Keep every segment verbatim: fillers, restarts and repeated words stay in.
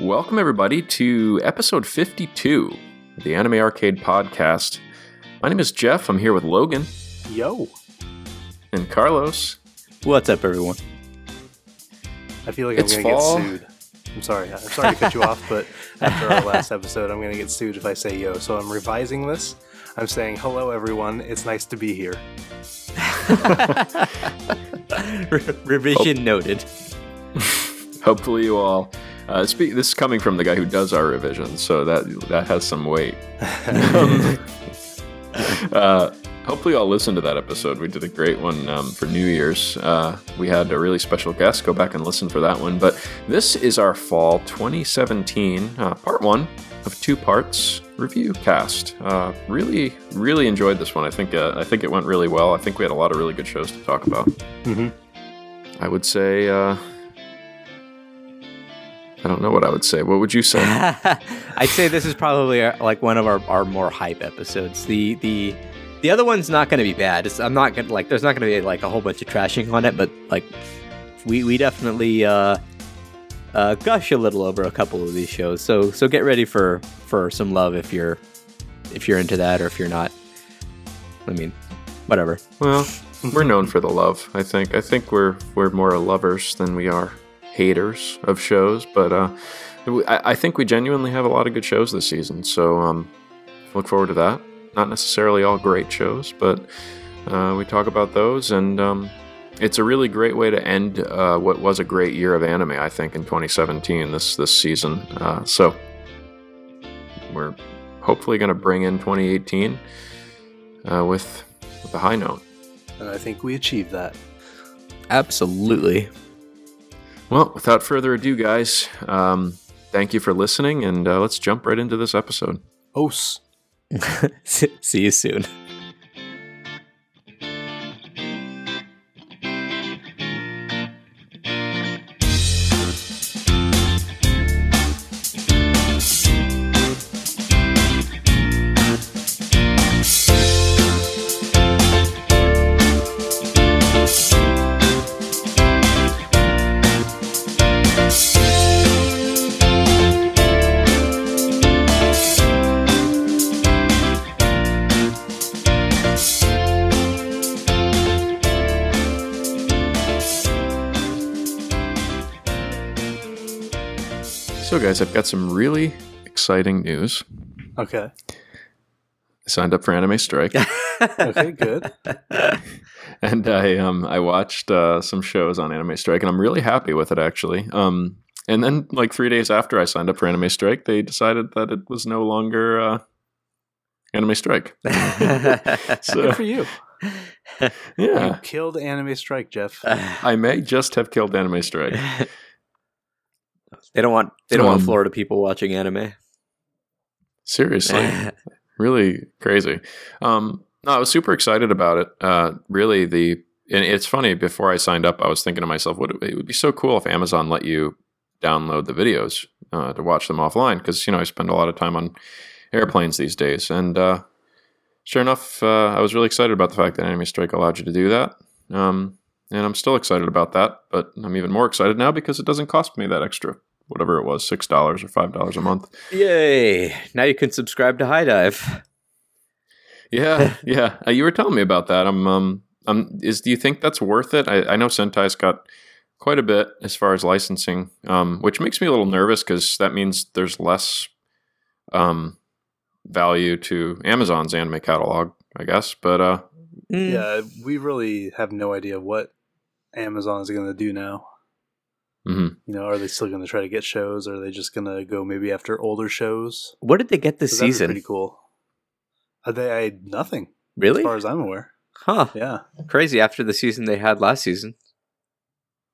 Welcome, everybody, to episode fifty-two of the Anime Arcade Podcast. My name is Jeff. I'm here with Logan. Yo. And Carlos. What's up, everyone? I feel like I'm going to get sued. I'm sorry. I'm sorry to cut you off, but after our last episode, I'm going to get sued if I say yo. So I'm revising this. I'm saying, hello, everyone. It's nice to be here. Re- revision Hope- noted. Hopefully you all... Uh, spe- this is coming from the guy who does our revisions, so that that has some weight. um, uh, hopefully y'all listened to that episode. We did a great one um, for New Year's. Uh, we had a really special guest. Go back and listen for that one. But this is our fall twenty seventeen, uh, part one of two parts review cast. Uh, really, really enjoyed this one. I think uh, I think it went really well. I think we had a lot of really good shows to talk about. Mm-hmm. I would say... Uh, I don't know what I would say. What would you say? I'd say this is probably our, like one of our, our more hype episodes. The the the other one's not going to be bad. It's, I'm not gonna like. There's not going to be like a whole bunch of trashing on it, but like we we definitely uh, uh, gush a little over a couple of these shows. So so get ready for, for some love if you're if you're into that, or if you're not. I mean, whatever. Well, we're known for the love. I think I think we're we're more lovers than we are haters of shows, but uh, I, I think we genuinely have a lot of good shows this season, so um, look forward to that. Not necessarily all great shows, but uh, we talk about those, and um, it's a really great way to end uh, what was a great year of anime, I think, in twenty seventeen, this, this season. Uh, so we're hopefully going to bring in twenty eighteen uh, with, with a high note. And I think we achieved that. Absolutely. Well, without further ado, guys, um, thank you for listening, and uh, let's jump right into this episode. Os. See you soon. Guys, I've got some really exciting news. Okay. I signed up for Anime Strike. Okay, good. And I um I watched uh, some shows on Anime Strike, and I'm really happy with it, actually. Um, and then like three days after I signed up for Anime Strike, they decided that it was no longer uh, Anime Strike. So, good for you. Yeah, you killed Anime Strike, Jeff. I may just have killed Anime Strike. They don't want they don't um, want Florida people watching anime. Seriously, really crazy. Um, no, I was super excited about it. Uh, really, the and it's funny. Before I signed up, I was thinking to myself, "What it would be so cool if Amazon let you download the videos uh, to watch them offline?" Because you know I spend a lot of time on airplanes these days, and uh, sure enough, uh, I was really excited about the fact that Anime Strike allowed you to do that. Um, And I'm still excited about that, but I'm even more excited now because it doesn't cost me that extra, whatever it was, six dollars or five dollars a month. Yay! Now you can subscribe to HIDIVE. Yeah, yeah. Uh, you were telling me about that. I'm, um, I'm. Is do you think that's worth it? I, I know Sentai's got quite a bit as far as licensing, um, which makes me a little nervous because that means there's less um, value to Amazon's anime catalog, I guess. But uh, mm. yeah, we really have no idea what Amazon is going to do now. Mm-hmm. You know, are they still going to try to get shows? Or are they just going to go maybe after older shows? What did they get this season? Pretty cool. Are they I, nothing. Really? As far as I'm aware. Huh. Yeah. Crazy. After the season they had last season.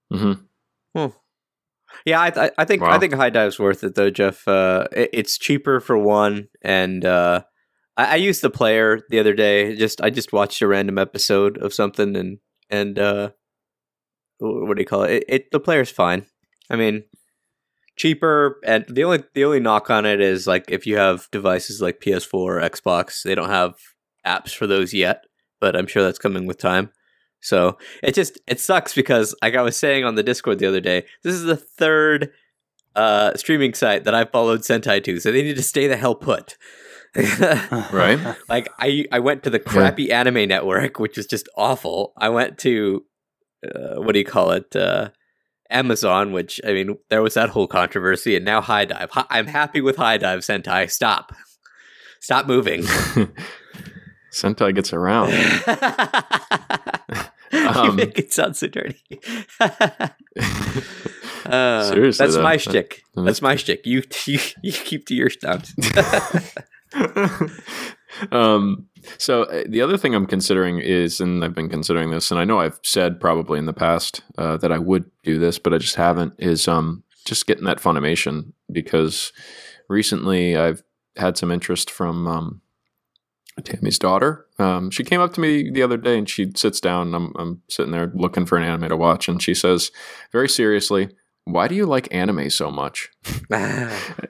Mm-hmm. Hmm. Yeah, I, I, I think wow. I think HIDIVE's worth it though, Jeff. Uh, it, it's cheaper for one, and uh, I, I used the player the other day. Just I just watched a random episode of something, and and. Uh, What do you call it? It, it? The player's fine. I mean, cheaper, and the only the only knock on it is like if you have devices like P S four or Xbox, they don't have apps for those yet, but I'm sure that's coming with time. So it just it sucks because, like I was saying on the Discord the other day, this is the third uh, streaming site that I followed Sentai to, so they need to stay the hell put. Right. Like, I, I went to the crappy yeah. anime network, which was just awful. I went to, uh, what do you call it, uh, Amazon, which, I mean, there was that whole controversy, and now HIDIVE. Hi- I'm happy with HIDIVE, Sentai. Stop. Stop moving. Sentai gets around. um, you make it sound so dirty. uh, Seriously, that's though. my shtick. That, that's my shtick. You, you you keep to your stuff. um. So uh, the other thing I'm considering is, and I've been considering this, and I know I've said probably in the past uh, that I would do this, but I just haven't. Is um just getting that Funimation, because recently I've had some interest from um. Tammy's daughter. Um, she came up to me the other day, and she sits down, and I'm, I'm sitting there looking for an anime to watch, and she says, very seriously, why do you like anime so much?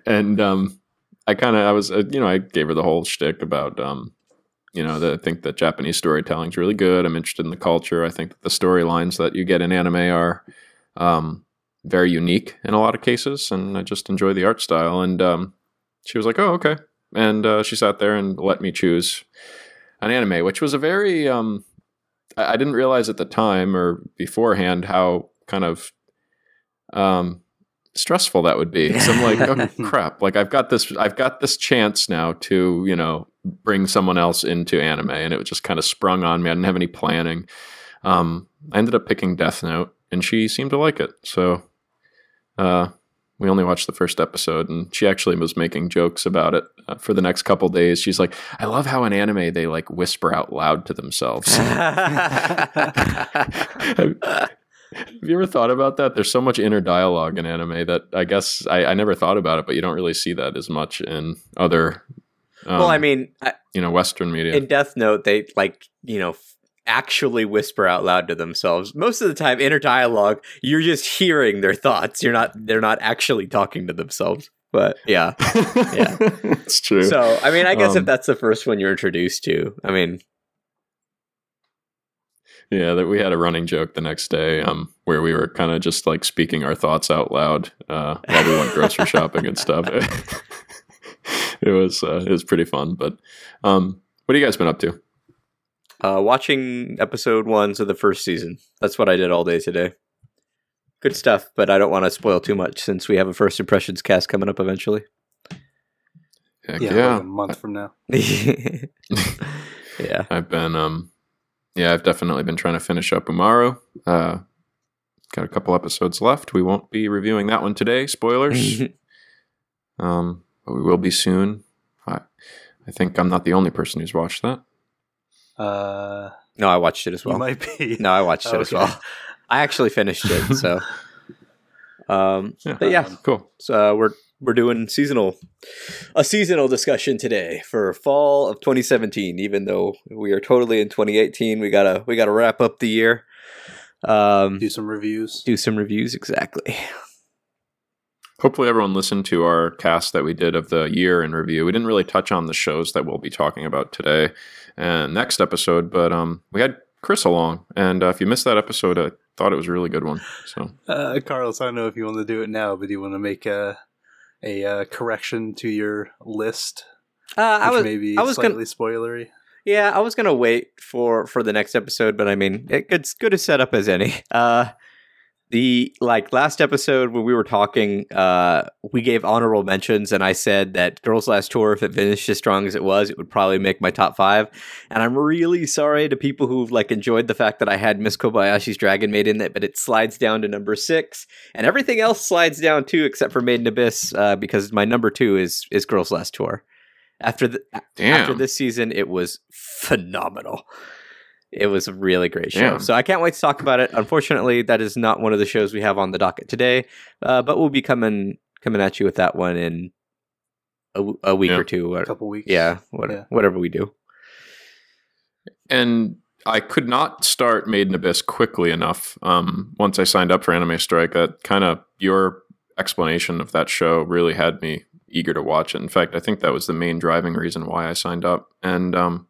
And um, I kind of, I was, uh, you know, I gave her the whole shtick about, um, you know, that I think that Japanese storytelling is really good. I'm interested in the culture. I think that the storylines that you get in anime are um, very unique in a lot of cases, and I just enjoy the art style. And um, she was like, oh, okay. And uh, she sat there and let me choose an anime, which was a very, um, I didn't realize at the time or beforehand how kind of um, stressful that would be. So I'm like, oh, crap, like I've got this, I've got this chance now to, you know, bring someone else into anime. And it was just kind of sprung on me. I didn't have any planning. Um, I ended up picking Death Note, and she seemed to like it. So, uh we only watched the first episode, and she actually was making jokes about it uh, for the next couple days. She's like, I love how in anime they like whisper out loud to themselves. Have you ever thought about that? There's so much inner dialogue in anime that I guess I, I never thought about it, but you don't really see that as much in other, um, well, I mean, I, you know, Western media. In Death Note, they like, you know, f- actually whisper out loud to themselves. Most of the time, inner dialogue, you're just hearing their thoughts. You're not, they're not actually talking to themselves. But yeah. Yeah. It's true. So, I mean, I guess um, if that's the first one you're introduced to, I mean. Yeah, that we had a running joke the next day um, where we were kind of just like speaking our thoughts out loud uh, while we went grocery shopping and stuff. It was, uh, it was pretty fun. But um, what have you guys been up to? Uh, watching episode ones of the first season. That's what I did all day today. Good stuff, but I don't want to spoil too much since we have a First Impressions cast coming up eventually. Heck yeah, yeah. Like a month from now. Yeah, I've been. Um, yeah, I've definitely been trying to finish up Umaru. Uh, got a couple episodes left. We won't be reviewing that one today. Spoilers. um, but we will be soon. I, I think I'm not the only person who's watched that. Uh, no, I watched it as well. You might be. No, I watched oh, it as okay. well. I actually finished it. So, um, yeah, but yeah, cool. So uh, we're we're doing seasonal, a seasonal discussion today for fall of twenty seventeen. Even though we are totally in twenty eighteen, we gotta we gotta wrap up the year. Um, do some reviews. Do some reviews exactly. Hopefully everyone listened to our cast that we did of the year in review. We didn't really touch on the shows that we'll be talking about today and next episode, but um, we had Chris along, and uh, if you missed that episode, I thought it was a really good one. So, uh, Carlos, I don't know if you want to do it now, but do you want to make a, a uh, correction to your list, uh, I was, maybe I was slightly gonna, spoilery? Yeah, I was going to wait for, for the next episode, but I mean, it, it's good a setup as any. Uh The like last episode when we were talking, uh, we gave honorable mentions, and I said that Girls Last Tour, if it finished as strong as it was, it would probably make my top five. And I'm really sorry to people who've like enjoyed the fact that I had Miss Kobayashi's Dragon Maid in it, but it slides down to number six, and everything else slides down too, except for Maiden Abyss, uh, because my number two is is Girls Last Tour. After the Damn. after this season, it was phenomenal. It was a really great show. Yeah. So I can't wait to talk about it. Unfortunately, that is not one of the shows we have on the docket today, uh, but we'll be coming coming at you with that one in a, a week yeah. or two. Or, a couple weeks. Yeah, what, yeah, whatever we do. And I could not start Maiden Abyss quickly enough. Um, once I signed up for Anime Strike, that kind of your explanation of that show really had me eager to watch it. In fact, I think that was the main driving reason why I signed up. And um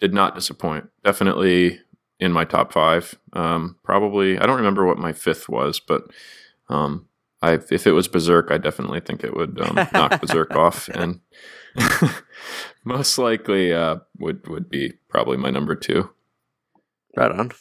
did not disappoint. Definitely in my top five. Um, probably, I don't remember what my fifth was, but um, I if it was Berserk, I definitely think it would um, knock Berserk off, and most likely uh, would would be probably my number two. Right on.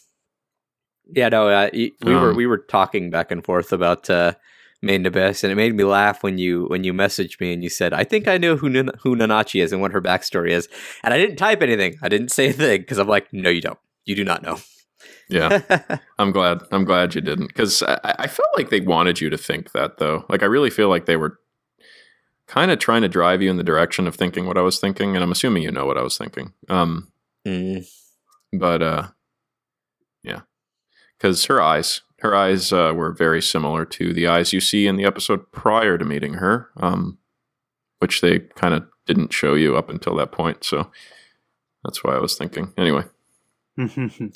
Yeah, no, uh, we um, were we were talking back and forth about uh, main to best, and it made me laugh when you when you messaged me and you said, "I think I know who Nin- who Nanachi is and what her backstory is," and I didn't type anything, I didn't say a thing because I'm like, "No, you don't, you do not know." Yeah, I'm glad. I'm glad you didn't, because I, I felt like they wanted you to think that, though. Like, I really feel like they were kind of trying to drive you in the direction of thinking what I was thinking, and I'm assuming you know what I was thinking. Um, mm. But uh, yeah, because her eyes, her eyes uh, were very similar to the eyes you see in the episode prior to meeting her, um, which they kind of didn't show you up until that point. So that's why I was thinking. Anyway.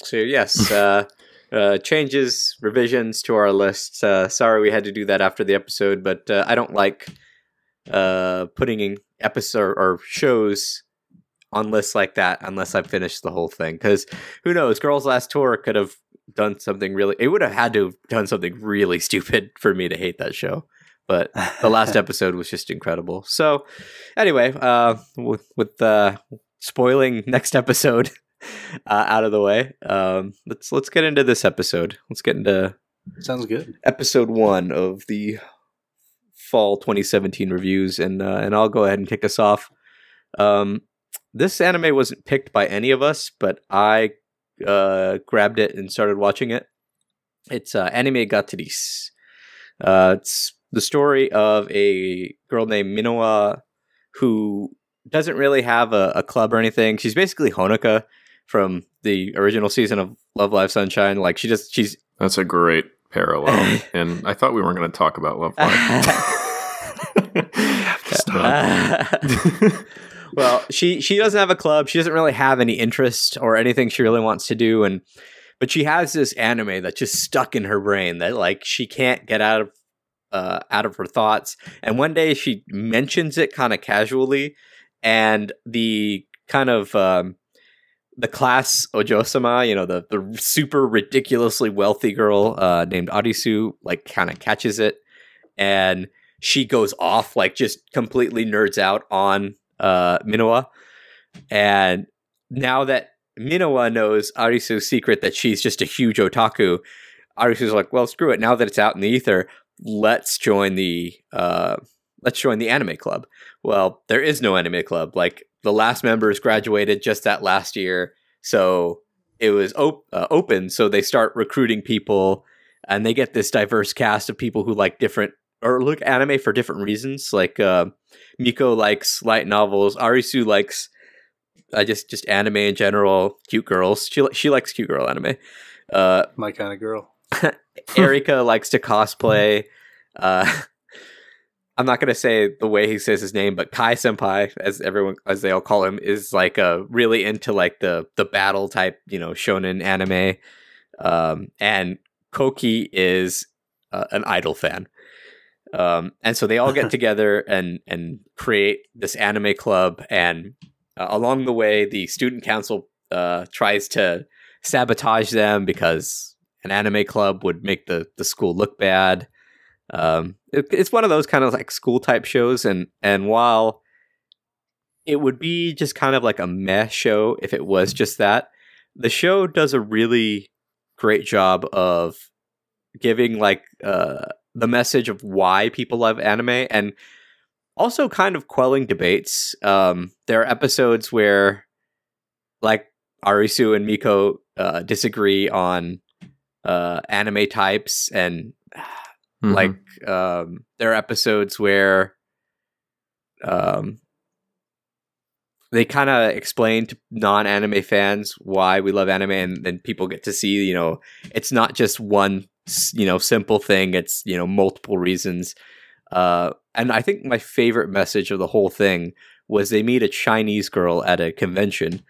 So yes, uh, uh, changes, revisions to our list. Uh, sorry we had to do that after the episode, but uh, I don't like uh, putting in episode or shows on lists like that unless I finish the whole thing. Because who knows? Girls Last Tour could have done something really. It would have had to have done something really stupid for me to hate that show. But the last episode was just incredible. So anyway, uh, with with uh, spoiling next episode. Uh, out of the way, um, let's let's get into this episode. Let's get into sounds good. Episode one of the fall twenty seventeen reviews, and uh, and I'll go ahead and kick us off. Um, this anime wasn't picked by any of us, but I uh, grabbed it and started watching it. It's uh, Anime Gatiris. Uh, it's the story of a girl named Minowa who doesn't really have a, a club or anything. She's basically Honoka from the original season of Love Live Sunshine. Like, she just, she's. That's a great parallel. And I thought we weren't going to talk about Love Live. Stop. Well, she, she doesn't have a club. She doesn't really have any interest or anything she really wants to do. And, but she has this anime that's just stuck in her brain that, like, she can't get out of, uh, out of her thoughts. And one day she mentions it kind of casually. And the kind of um, the class Ojo-sama, you know, the, the super ridiculously wealthy girl uh, named Arisu, like, kind of catches it. And she goes off, like, just completely nerds out on uh, Minowa. And now that Minowa knows Arisu's secret that she's just a huge otaku, Arisu's like, well, screw it. Now that it's out in the ether, let's join the... Uh, Let's join the anime club. Well, there is no anime club. Like, the last members graduated just that last year. So it was op- uh, open. So they start recruiting people, and they get this diverse cast of people who like different or look anime for different reasons. Like, uh, Miko likes light novels. Arisu likes uh, just, just anime in general, cute girls. She, she likes cute girl anime. Uh, My kind of girl. Erika likes to cosplay. Uh, I'm not gonna say the way he says his name, but Kai Senpai, as everyone as they all call him, is like uh, really into like the the battle type, you know, shonen anime. Um, and Koki is uh, an idol fan, um, and so they all get together and and create this anime club. And uh, along the way, the student council uh, tries to sabotage them because an anime club would make the the school look bad. Um, it, it's one of those kind of like school type shows, and and while it would be just kind of like a meh show if it was just that, the show does a really great job of giving like uh, the message of why people love anime, and also kind of quelling debates. Um, there are episodes where like Arisu and Miko uh, disagree on uh, anime types and. Like, um, there are episodes where um, they kind of explain to non-anime fans why we love anime, and then people get to see, you know, it's not just one, you know, simple thing. It's, you know, multiple reasons. Uh, and I think my favorite message of the whole thing was they meet a Chinese girl at a convention,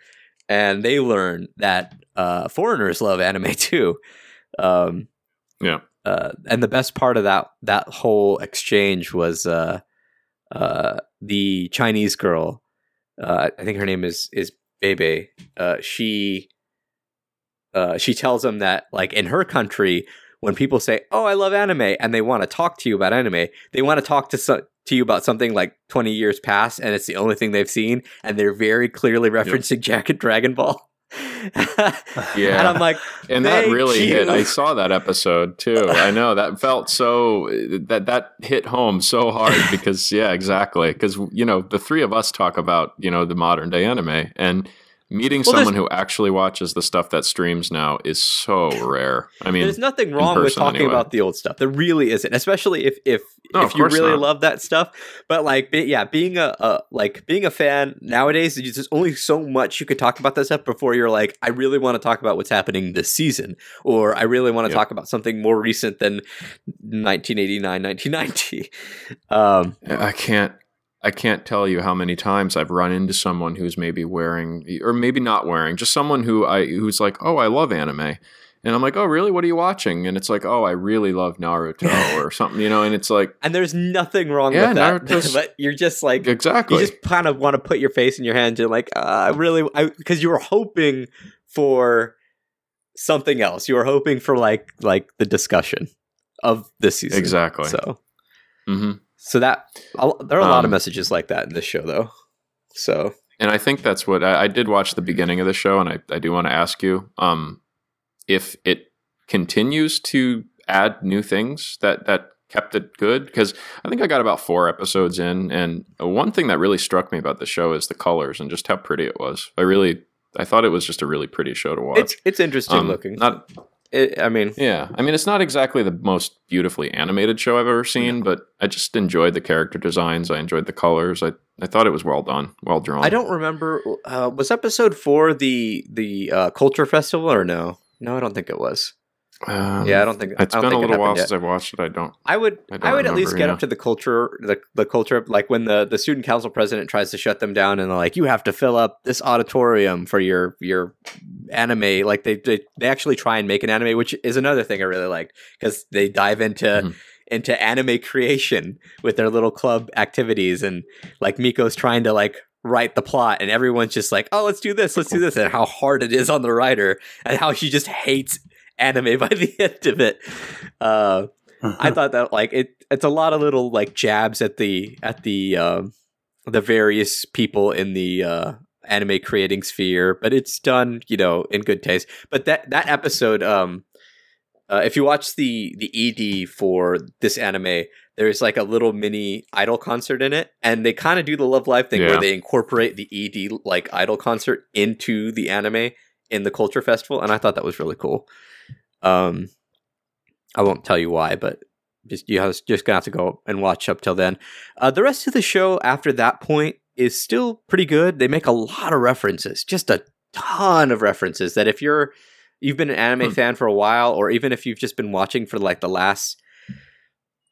and they learn that uh, foreigners love anime too. Um, yeah. Uh, and the best part of that that whole exchange was uh, uh, the Chinese girl. Uh, I think her name is is Bebe. Uh, she uh, she tells him that like in her country, when people say, oh, I love anime, and they want to talk to you about anime, they want to talk to so- to you about something like twenty years past, and it's the only thing they've seen, and they're very clearly referencing yep. Jack and Dragon Ball. yeah. And I'm like, and that really you. hit. I saw that episode too. I know that felt so, that, that hit home so hard because, yeah, exactly. Because, you know, the three of us talk about, you know, the modern day anime, and meeting well, someone who actually watches the stuff that streams now is so rare. I mean, there's nothing wrong person, with talking anyway. about the old stuff. There really isn't, especially if if, no, if you really not. love that stuff. But like, be, yeah, being a, a like being a fan nowadays, there's only so much you could talk about that stuff before you're like, I really want to talk about what's happening this season, or I really want to yep. talk about something more recent than nineteen eighty-nine, nineteen ninety. Um, I can't. I can't tell you how many times I've run into someone who's maybe wearing, or maybe not wearing, just someone who I who's like, oh, I love anime. And I'm like, oh, really? What are you watching? And it's like, oh, I really love Naruto or something, you know, and it's like. And there's nothing wrong yeah, with that. Naruto's, but you're just like. Exactly. You just kind of want to put your face in your hands and like, uh, I really, because you were hoping for something else. You were hoping for like like the discussion of this season. Exactly. So. Mm-hmm. So that there are a lot um, of messages like that in this show, though. So, and I think that's what I, I did watch the beginning of the show, and I, I do want to ask you um, if it continues to add new things that that kept it good, because I think I got about four episodes in, and one thing that really struck me about the show is the colors and just how pretty it was. I really, I thought it was just a really pretty show to watch. It's it's interesting um, looking. Not, It, I mean, yeah, I mean, it's not exactly the most beautifully animated show I've ever seen, yeah. but I just enjoyed the character designs. I enjoyed the colors. I, I thought it was well done, well drawn. I don't remember. Uh, was episode four the the uh, culture festival or no? No, I don't think it was. Um, yeah, I don't think it's I don't been think a little while yet. since I've watched it. I don't. I would. I, don't I would remember, at least get yeah. up to the culture. The the culture, like when the, the student council president tries to shut them down, and they're like, "You have to fill up this auditorium for your your anime." Like they they, they actually try and make an anime, which is another thing I really liked because they dive into mm-hmm. into anime creation with their little club activities, and like Miko's trying to like. write the plot, and everyone's just like, oh, let's do this, let's do this, and how hard it is on the writer, and how she just hates anime by the end of it. Uh, I thought that like it, it's a lot of little like jabs at the at the uh, the various people in the uh, anime creating sphere, but it's done, you know, in good taste. But that that episode, um, uh, if you watch the the E D for this anime. There's like a little mini idol concert in it, and they kind of do the Love Live thing yeah. where they incorporate the E D like idol concert into the anime in the culture festival, and I thought that was really cool. Um, I won't tell you why, but just you know, just gonna have to go and watch up till then. Uh, the rest of the show after that point is still pretty good. They make a lot of references, just a ton of references. That if you're you've been an anime hmm. fan for a while, or even if you've just been watching for like the last.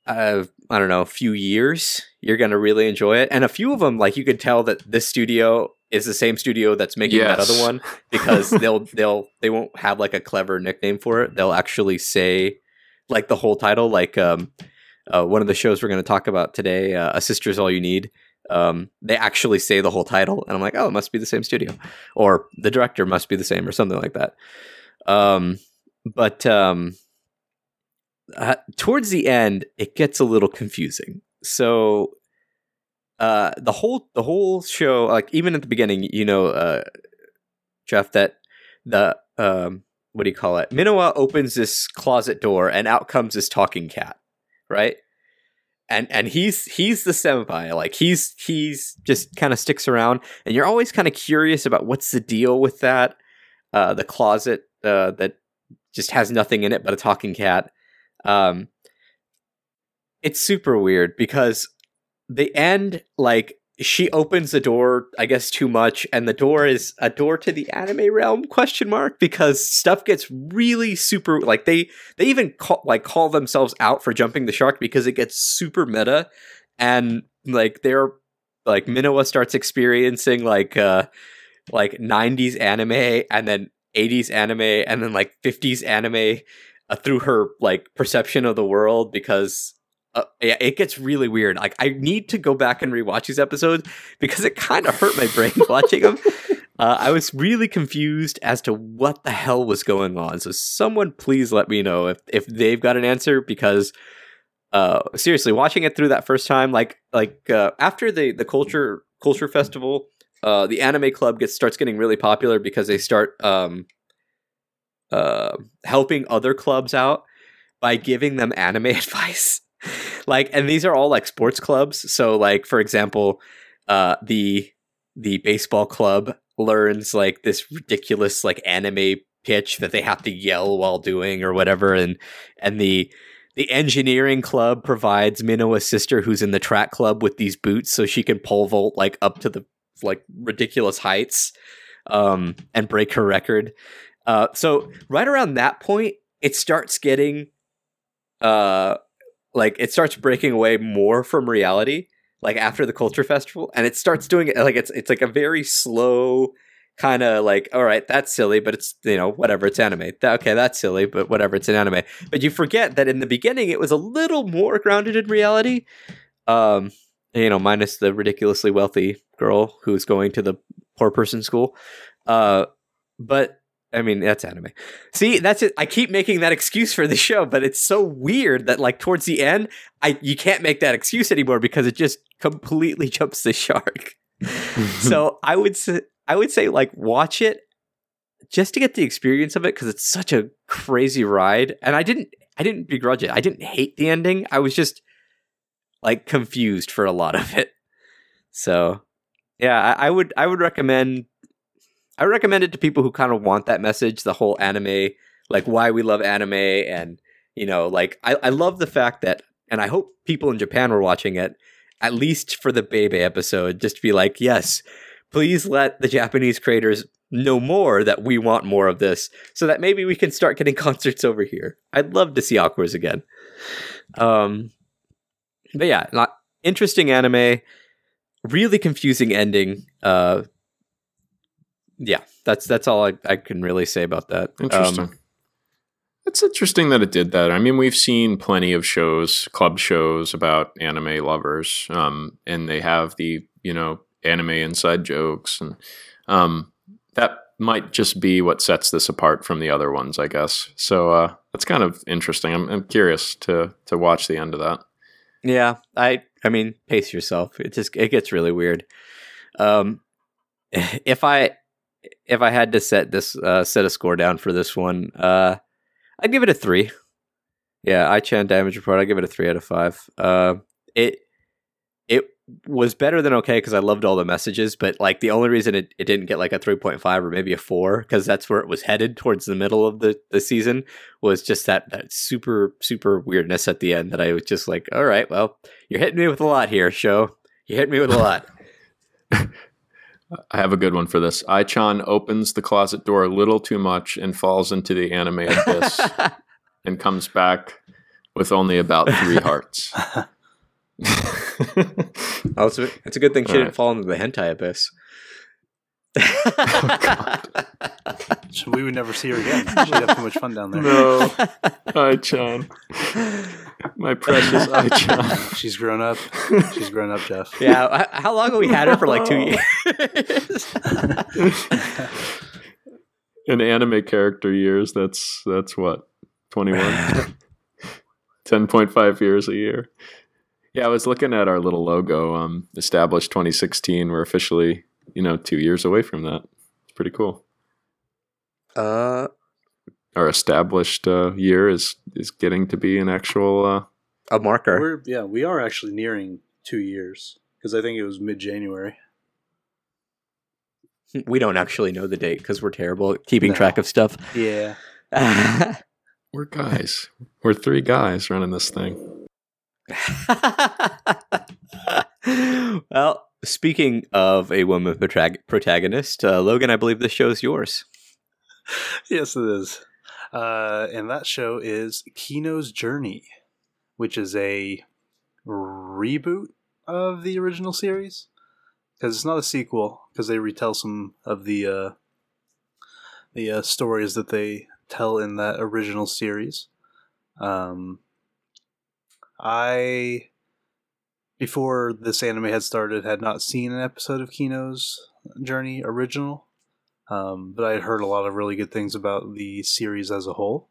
Uh, I don't know, a few years, you're going to really enjoy it. And a few of them, like you could tell that this studio is the same studio that's making yes. that other one because they'll, they'll, they won't have like a clever nickname for it. They'll actually say like the whole title, like um, uh, one of the shows we're going to talk about today, uh, A Sister's All You Need. Um, they actually say the whole title and I'm like, oh, it must be the same studio or the director must be the same or something like that. Um, but, um, Uh, towards the end, it gets a little confusing. So, uh, the whole the whole show, like even at the beginning, you know, uh, Jeff, that the um, what do you call it? Minowa opens this closet door, and out comes this talking cat, right? And and he's he's the senpai, like he's he's just kind of sticks around, and you're always kind of curious about what's the deal with that, uh, the closet uh, that just has nothing in it but a talking cat. Um, it's super weird because the end, like she opens the door, I guess too much. And the door is a door to the anime realm question mark because stuff gets really super, like they, they even call, like call themselves out for jumping the shark because it gets super meta. And like they're like Minowa starts experiencing like, uh, like nineties anime and then eighties anime and then like fifties anime. Through her like perception of the world because uh, yeah, it gets really weird. Like I need to go back and rewatch these episodes because it kind of hurt my brain watching them. Uh, I was really confused as to what the hell was going on. So someone please let me know if, if they've got an answer, because uh, seriously, watching it through that first time, like like uh, after the, the culture culture festival, uh, the anime club gets starts getting really popular because they start um, uh, helping other clubs out by giving them anime advice. Like, and these are all like sports clubs. So like, for example, uh, the the baseball club learns like this ridiculous like anime pitch that they have to yell while doing or whatever, and and the the engineering club provides Minowa's sister, who's in the track club, with these boots so she can pole vault like up to the like ridiculous heights um and break her record. Uh so right around that point, it starts getting uh like it starts breaking away more from reality, like after the culture festival, and it starts doing it like it's it's like a very slow kind of like, all right, that's silly, but it's, you know, whatever, it's anime. Okay, that's silly, but whatever, it's an anime. But you forget that in the beginning it was a little more grounded in reality, um you know, minus the ridiculously wealthy girl who's going to the poor person school. Uh but I mean, that's anime. See, that's it. I keep making that excuse for the show, but it's so weird that like towards the end, I you can't make that excuse anymore because it just completely jumps the shark. So I would say, I would say like watch it just to get the experience of it, because it's such a crazy ride. And I didn't I didn't begrudge it. I didn't hate the ending. I was just like confused for a lot of it. So yeah, I, I would I would recommend. I recommend it to people who kind of want that message, the whole anime, like why we love anime. And, you know, like I, I love the fact that, and I hope people in Japan were watching it, at least for the Bebe episode, just to be like, yes, please let the Japanese creators know more that we want more of this, so that maybe we can start getting concerts over here. I'd love to see Aquas again. Um, but yeah, not interesting anime, really confusing ending. Uh, Yeah, that's that's all I, I can really say about that. Interesting. Um, it's interesting that it did that. I mean, we've seen plenty of shows, club shows about anime lovers, um, and they have the, you know, anime inside jokes, and um, that might just be what sets this apart from the other ones, I guess. So uh, that's kind of interesting. I'm, I'm curious to to watch the end of that. Yeah, I I mean, pace yourself. It just it gets really weird. Um, if I If I had to set this uh, set a score down for this one, uh, I'd give it a three. Yeah, I-chan Damage Report. I give it a three out of five. Uh, it it was better than okay because I loved all the messages, but like the only reason it, it didn't get like a three point five or maybe a four, because that's where it was headed towards the middle of the, the season, was just that that super super weirdness at the end that I was just like, all right, well, you're hitting me with a lot here, show. You hit me with a lot. I have a good one for this. I-chan opens the closet door a little too much and falls into the anime abyss and comes back with only about three hearts. Also, it's a good thing she All didn't right. fall into the hentai abyss. Oh, God. So we would never see her again. She'd have too much fun down there. No. I-chan. My precious I-chan. She's grown up. She's grown up, Jeff. Yeah. How long have we had her for? Like two years. An anime character years. That's that's what, twenty-one. ten point five years a year. Yeah, I was looking at our little logo. Um, established twenty sixteen. We're officially, you know, two years away from that. It's pretty cool. Uh, our established uh, year is is getting to be an actual uh, a marker. We're, yeah, we are actually nearing two years because I think it was mid-January. We don't actually know the date because we're terrible at keeping no. track of stuff. Yeah, we're guys. We're three guys running this thing. Well, speaking of a woman protagonist, uh, Logan, I believe this show's yours. Yes, it is. Uh, and that show is Kino's Journey, which is a reboot of the original series. Because it's not a sequel, because they retell some of the uh, the uh, stories that they tell in that original series. Um, I, before this anime had started, had not seen an episode of Kino's Journey original. Um, but I had heard a lot of really good things about the series as a whole.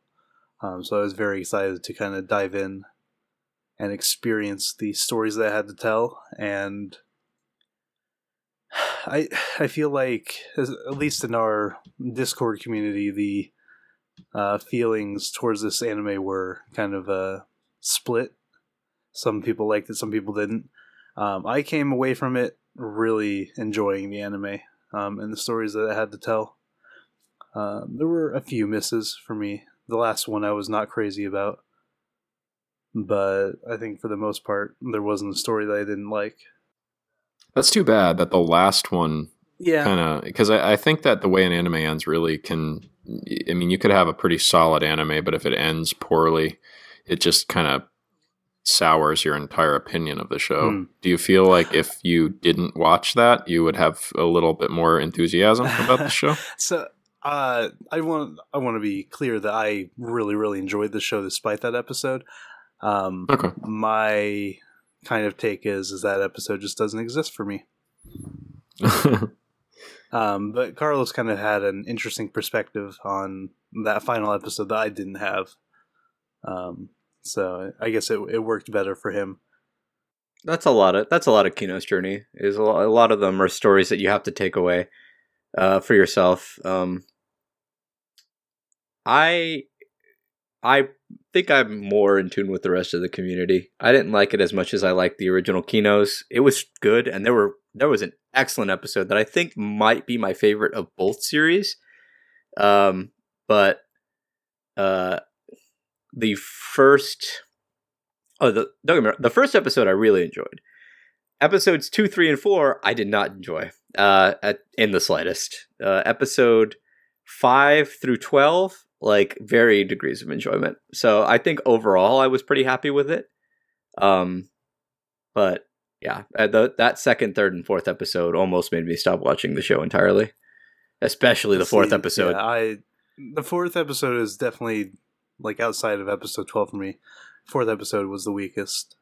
Um, so I was very excited to kind of dive in and experience the stories that I had to tell. And I I feel like, as, at least in our Discord community, the uh, feelings towards this anime were kind of uh, split. Some people liked it, some people didn't. Um, I came away from it really enjoying the anime um, and the stories that I had to tell. Um, there were a few misses for me. The last one I was not crazy about, but I think for the most part, there wasn't a story that I didn't like. That's too bad that the last one, yeah, kind of, because I, I think that the way an anime ends really can, I mean, you could have a pretty solid anime, but if it ends poorly, it just kind of sours your entire opinion of the show. Mm. Do you feel like if you didn't watch that, you would have a little bit more enthusiasm about the show? So uh, I want I want to be clear that I really, really enjoyed the show despite that episode. Um, okay. My kind of take is is that episode just doesn't exist for me. um, but Carlos kind of had an interesting perspective on that final episode that I didn't have. Um, so I guess it it worked better for him. That's a lot of that's a lot of Kino's Journey. Is a lot, a lot of them are stories that you have to take away uh, for yourself. Um, I I. think I'm more in tune with the rest of the community. I didn't like it as much as I liked the original Kino's. It was good, and there were there was an excellent episode that I think might be my favorite of both series. Um, but uh, the first, oh, the don't remember, the first episode I really enjoyed. Episodes two, three, and four I did not enjoy uh, at in the slightest. Uh, episode five through twelve. Like varying degrees of enjoyment. So I think overall I was pretty happy with it. Um, but yeah, the, that second, third, and fourth episode almost made me stop watching the show entirely. Especially the fourth See, episode. Yeah, I the fourth episode is definitely like outside of episode twelve for me. Fourth episode was the weakest,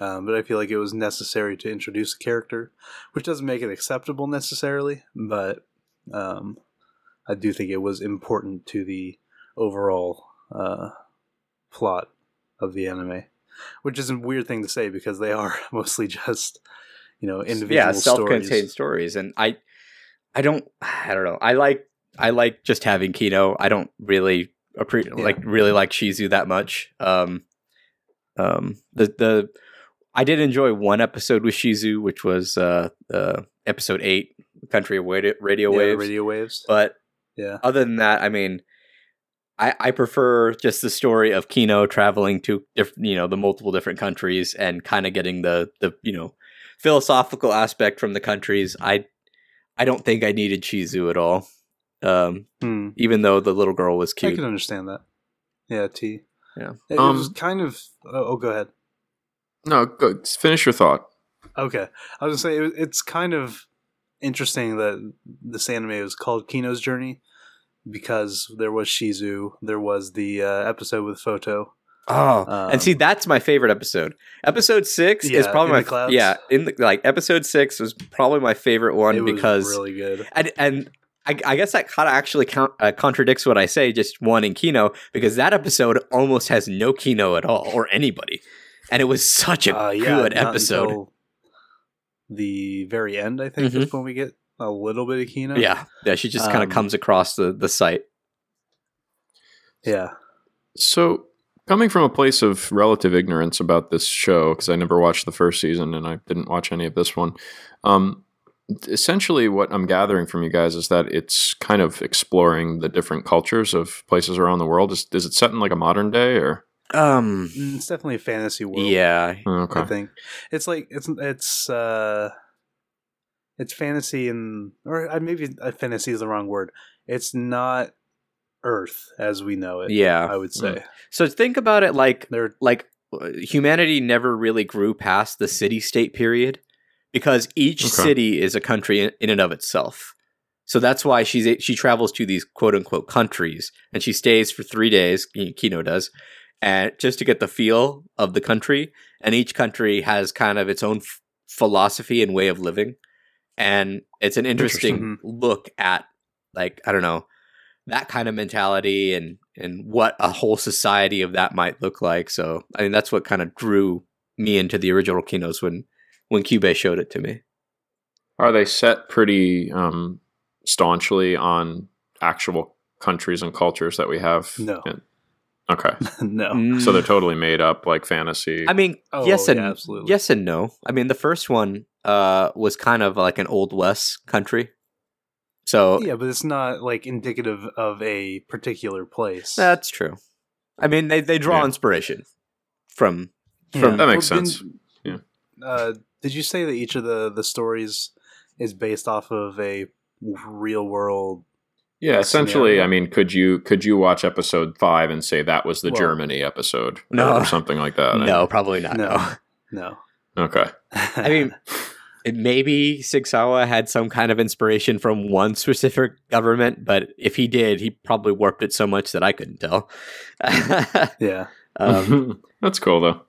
um, but I feel like it was necessary to introduce a character, which doesn't make it acceptable necessarily, but um, I do think it was important to the overall uh, plot of the anime, which is a weird thing to say because they are mostly just, you know, individual yeah, self-contained stories. stories. And I, I don't, I don't know. I like, I like just having Kino. I don't really appreciate, yeah. like, really like Shizu that much. Um, um, the the, I did enjoy one episode with Shizu, which was uh, uh episode eight, Country of Radio, radio yeah, Waves. Radio Waves. But yeah, other than that, I mean. I, I prefer just the story of Kino traveling to, diff- you know, the multiple different countries and kind of getting the, the, you know, philosophical aspect from the countries. I I don't think I needed Shizu at all, um, mm. even though the little girl was cute. I can understand that. Yeah, T. Yeah. It um, was kind of... Oh, oh, go ahead. No, go finish your thought. Okay. I was going to say, it, it's kind of interesting that this anime was called Kino's Journey. Because there was Shizu, there was the uh, episode with Photo. Oh, um, and see, that's my favorite episode. Episode six yeah, is probably my clouds. yeah. In the, like episode six was probably my favorite one it because was really good. And and I, I guess that kind of actually count, uh, contradicts what I say. Just one in Kino because that episode almost has no Kino at all or anybody, and it was such a uh, yeah, good episode. The very end, I think, mm-hmm. is when we get. A little bit of Kino. Yeah. Yeah. She just um, kind of comes across the, the site. Yeah. So coming from a place of relative ignorance about this show, because I never watched the first season and I didn't watch any of this one. Um, essentially what I'm gathering from you guys is that it's kind of exploring the different cultures of places around the world. Is, is it set in like a modern day or? Um, it's definitely a fantasy world. Yeah. Okay. I think it's like, it's, it's, uh, It's fantasy and, or maybe fantasy is the wrong word. It's not Earth as we know it. Yeah, I would say. So think about it like They're, like humanity never really grew past the city-state period because each okay. city is a country in, in and of itself. So that's why she's she travels to these quote-unquote countries and she stays for three days. Kino does. And just to get the feel of the country. And each country has kind of its own f- philosophy and way of living. And it's an interesting, interesting look at like, I don't know, that kind of mentality and and what a whole society of that might look like. So I mean, that's what kind of drew me into the original Kino's when when Kyubei showed it to me. Are they set pretty um, staunchly on actual countries and cultures that we have? No. In- Okay. No. So they're totally made up, like fantasy. I mean, oh, yes and yeah, absolutely. Yes and no. I mean, the first one uh, was kind of like an Old West country. So yeah, but it's not like indicative of a particular place. That's true. I mean, they, they draw yeah. inspiration from from yeah, that makes sense. Did, yeah. Uh, did you say that each of the, the stories is based off of a real world? Yeah, essentially, I mean, could you could you watch episode five and say that was the well, Germany episode no. or something like that? No, I mean, probably not. No. No. Okay. I mean, maybe Sixawa had some kind of inspiration from one specific government, but if he did, he probably warped it so much that I couldn't tell. Yeah. Um, that's cool, though.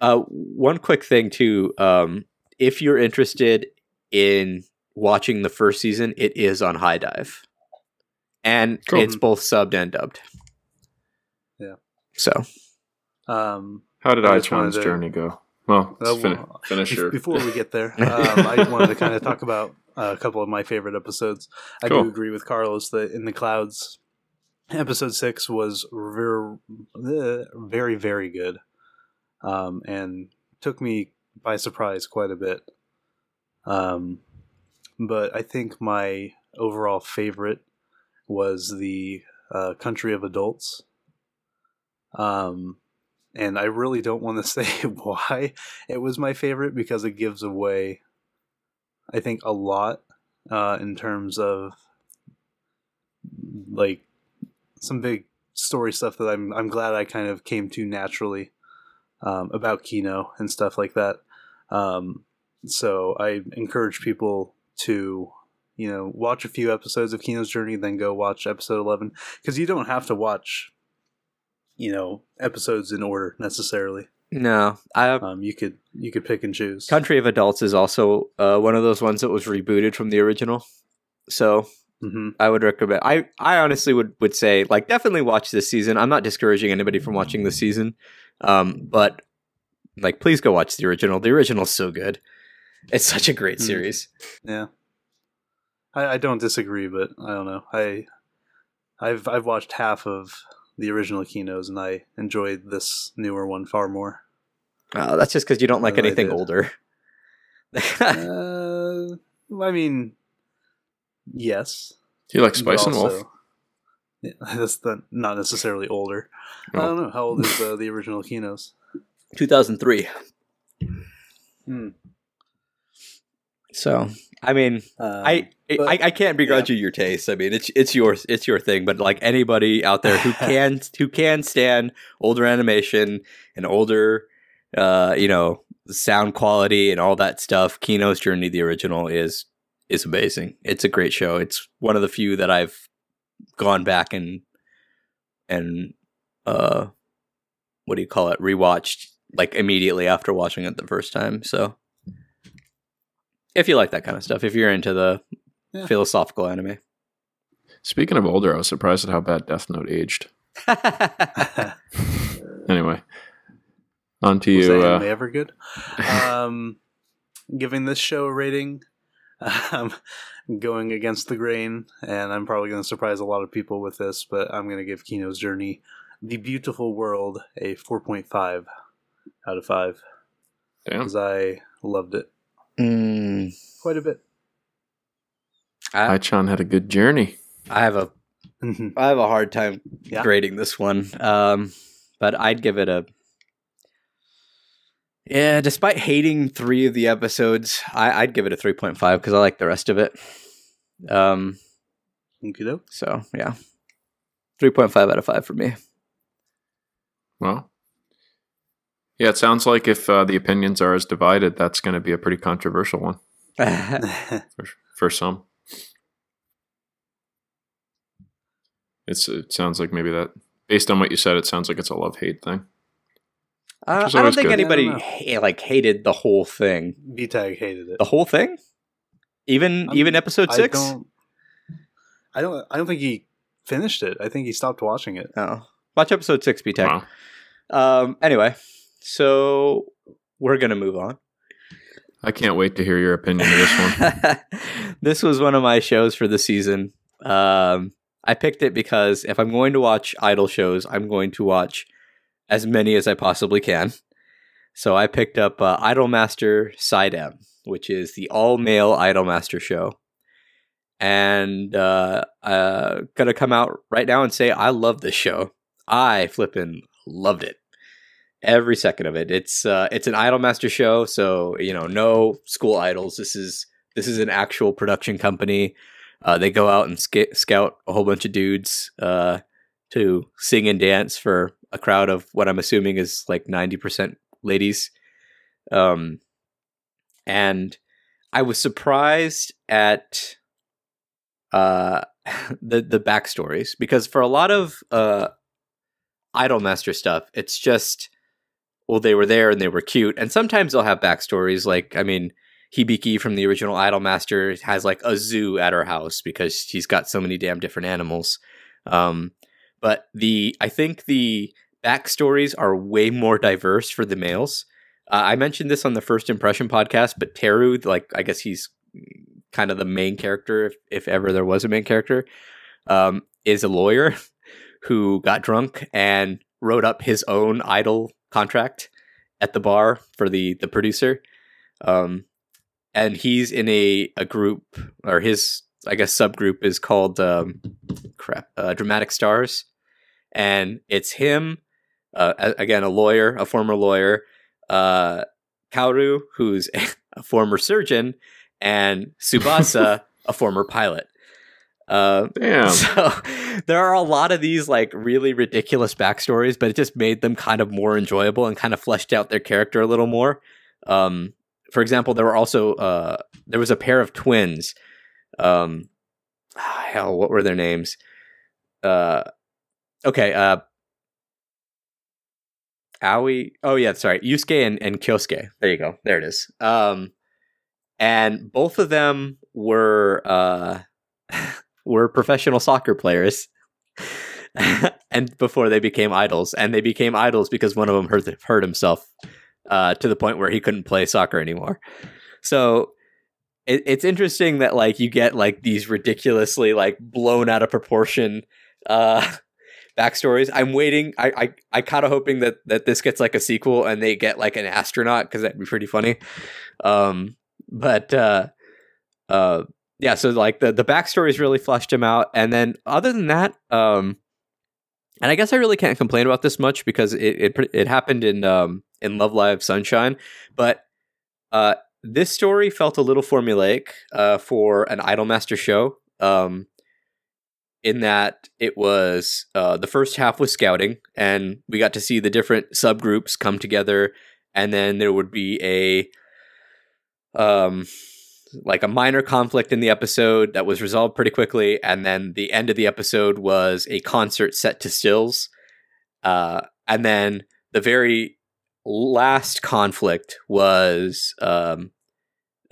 Uh, one quick thing, too. Um, if you're interested in watching the first season, it is on HIDIVE. And cool. It's both subbed and dubbed. Yeah. So. Um, How did Itsuki's journey go? Well, uh, let's well finish, finish before we get there, um, I wanted to kind of talk about uh, a couple of my favorite episodes. I cool. do agree with Carlos that In the Clouds, episode six was very, very, very good. Um, and took me by surprise quite a bit. Um, but I think my overall favorite was the uh, Country of Adults. Um, and I really don't want to say why it was my favorite, because it gives away, I think, a lot uh, in terms of like some big story stuff that I'm I'm glad I kind of came to naturally um, about Kino and stuff like that. Um, so I encourage people to, you know, watch a few episodes of Kino's Journey, then go watch episode eleven, because you don't have to watch, you know, episodes in order necessarily. No, I um, you could you could pick and choose. Country of Adults is also uh, one of those ones that was rebooted from the original, so mm-hmm. I would recommend. I, I honestly would would say like definitely watch this season. I'm not discouraging anybody from watching this season, um, but like please go watch the original. The original's so good; it's such a great mm-hmm. series. Yeah. I don't disagree, but I don't know. I, I've I've watched half of the original Kino's, and I enjoyed this newer one far more. Oh, that's just because you don't like anything older. uh, I mean, yes. Do you like Spice and Wolf? Yeah, that's the, not necessarily older. Oh. I don't know. How old is uh, the original Kino's? two thousand three. Hmm. So, I mean, um, I, but, I I can't begrudge yeah. you your taste. I mean, it's it's your it's your thing. But like anybody out there who can who can stand older animation and older, uh, you know, sound quality and all that stuff, Kino's Journey, the original, is is amazing. It's a great show. It's one of the few that I've gone back and and uh, what do you call it? Rewatched like immediately after watching it the first time. So. If you like that kind of stuff, if you're into the yeah. philosophical anime. Speaking of older, I was surprised at how bad Death Note aged. Anyway, on to was you. Was that uh, anime ever good? Um, giving this show a rating, um, going against the grain, and I'm probably going to surprise a lot of people with this, but I'm going to give Kino's Journey, The Beautiful World, a four point five out of five. Damn. Because I loved it. Mm. Quite a bit. Aichan had a good journey. I have a, I have a hard time yeah. grading this one, um, but I'd give it a. Yeah, despite hating three of the episodes, I, I'd give it a three point five because I like the rest of it. Um, Okey-doke. So yeah, three point five out of five for me. Well. Yeah, it sounds like if uh, the opinions are as divided, that's going to be a pretty controversial one for, for some. It's it sounds like maybe that, based on what you said, it sounds like it's a love-hate thing. Uh, I don't think good. anybody don't ha- like hated the whole thing. B-Tag hated it. The whole thing? Even I'm, even episode six? I don't, I don't. I don't think he finished it. I think he stopped watching it. Oh, watch episode six, B Tech. Wow. Um. Anyway, so we're gonna move on. I can't wait to hear your opinion of this one. This was one of my shows for the season. Um, I picked it because if I'm going to watch idol shows, I'm going to watch as many as I possibly can. So I picked up uh, Idolmaster Side M, which is the all-male Idolmaster show. And uh, uh, gonna come out right now and say I love this show. I flippin' loved it. Every second of it. It's uh, it's an Idolmaster show, so you know, no school idols. This is this is an actual production company. Uh, they go out and sc- scout a whole bunch of dudes uh, to sing and dance for a crowd of what I'm assuming is like ninety percent ladies. Um, and I was surprised at uh, the the backstories, because for a lot of uh, Idolmaster stuff, it's just, well, they were there and they were cute. And sometimes they'll have backstories. Like, I mean, Hibiki from the original Idolmaster has like a zoo at her house because she's got so many damn different animals. Um, but the I think the backstories are way more diverse for the males. Uh, I mentioned this on the First Impression podcast, but Teru, like, I guess he's kind of the main character, if, if ever there was a main character, um, is a lawyer who got drunk and wrote up his own idol contract at the bar for the the producer, um and he's in a a group, or his I guess subgroup is called um crap uh, Dramatic Stars, and it's him, uh again a lawyer, a former lawyer, uh Kaoru, who's a former surgeon, and Tsubasa, a former pilot. Uh, Damn. So there are a lot of these like really ridiculous backstories, but it just made them kind of more enjoyable and kind of fleshed out their character a little more. Um, for example, there were also uh, there was a pair of twins. Um, hell, what were their names? Uh, okay, uh, Aoi. Oh yeah, sorry, Yusuke and, and Kyosuke. There you go. There it is. Um, and both of them were. Uh, were professional soccer players and before they became idols, and they became idols because one of them hurt, hurt himself uh, to the point where he couldn't play soccer anymore. So it, it's interesting that like you get like these ridiculously like blown out of proportion uh, backstories. I'm waiting. I, I, I kind of hoping that, that this gets like a sequel and they get like an astronaut, because that'd be pretty funny. Um, but uh, uh, Yeah, so like the, the backstories really fleshed him out. And then other than that, um, and I guess I really can't complain about this much because it it, it happened in um, in Love Live Sunshine. But uh, this story felt a little formulaic uh, for an Idolmaster show, um, in that it was uh, the first half was scouting, and we got to see the different subgroups come together, and then there would be a... um. like a minor conflict in the episode that was resolved pretty quickly, and then the end of the episode was a concert set to stills, uh, and then the very last conflict was um,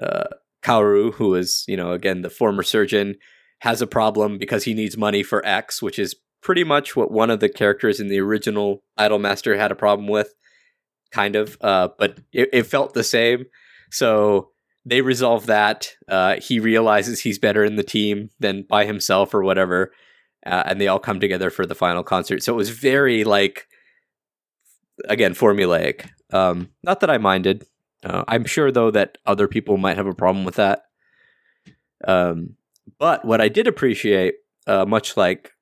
uh, Kaoru, who is, you know, again the former surgeon, has a problem because he needs money for X, which is pretty much what one of the characters in the original Idolmaster had a problem with, kind of, uh, but it, it felt the same. So they resolve that. Uh, he realizes he's better in the team than by himself or whatever. Uh, and they all come together for the final concert. So it was very, like, again, formulaic. Um, not that I minded. Uh, I'm sure, though, that other people might have a problem with that. Um, but what I did appreciate, uh, much like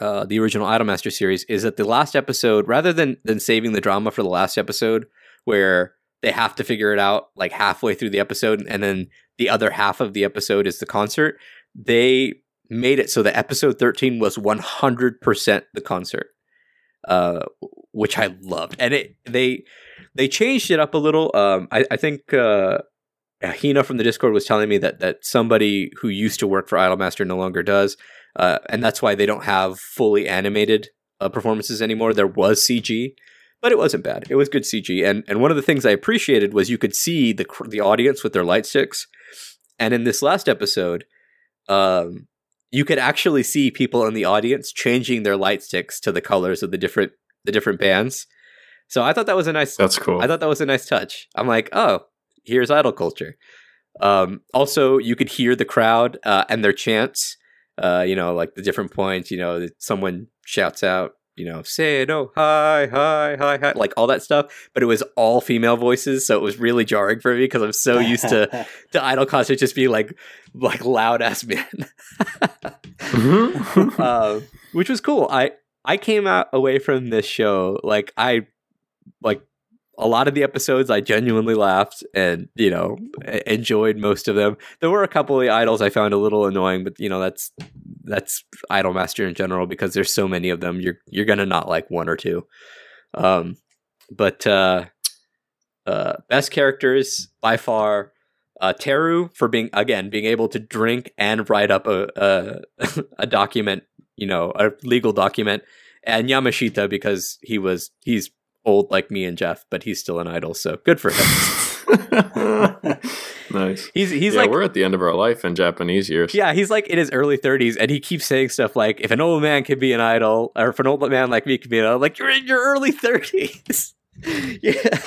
uh, the original Idolmaster series, is that the last episode, rather than, than saving the drama for the last episode, where they have to figure it out like halfway through the episode, and then the other half of the episode is the concert, they made it so that episode thirteen was one hundred percent the concert, uh, which I loved. And it they they changed it up a little. Um, I, I think uh, Hina from the Discord was telling me that that somebody who used to work for Idolmaster no longer does, uh, and that's why they don't have fully animated uh, performances anymore. There was C G. But it wasn't bad. It was good C G. And and one of the things I appreciated was you could see the the audience with their light sticks. And in this last episode, um, you could actually see people in the audience changing their light sticks to the colors of the different the different bands. So I thought that was a nice. That's cool. I thought that was a nice touch. I'm like, oh, here's idol culture. Um, also, you could hear the crowd uh, and their chants. Uh, you know, like the different points. You know, someone shouts out, you know, say no, hi, hi, hi, hi, like all that stuff. But it was all female voices, so it was really jarring for me because I'm so used to to idol concerts just being like like loud ass men, mm-hmm. uh, which was cool. I I came out away from this show like I like a lot of the episodes I genuinely laughed and, you know, enjoyed most of them. There were a couple of the idols I found a little annoying, but you know, that's that's Idolmaster in general because there's so many of them. You're you're gonna not like one or two. Um, but uh, uh, best characters by far, uh, Teru for being again being able to drink and write up a a, a document, you know, a legal document, and Yamashita because he was he's old like me and Jeff, but he's still an idol, so good for him. Nice. He's he's yeah, like we're at the end of our life in Japanese years. Yeah, he's like in his early thirties, and he keeps saying stuff like, "If an old man could be an idol, or if an old man like me could be an idol, like you're in your early thirties. Yeah,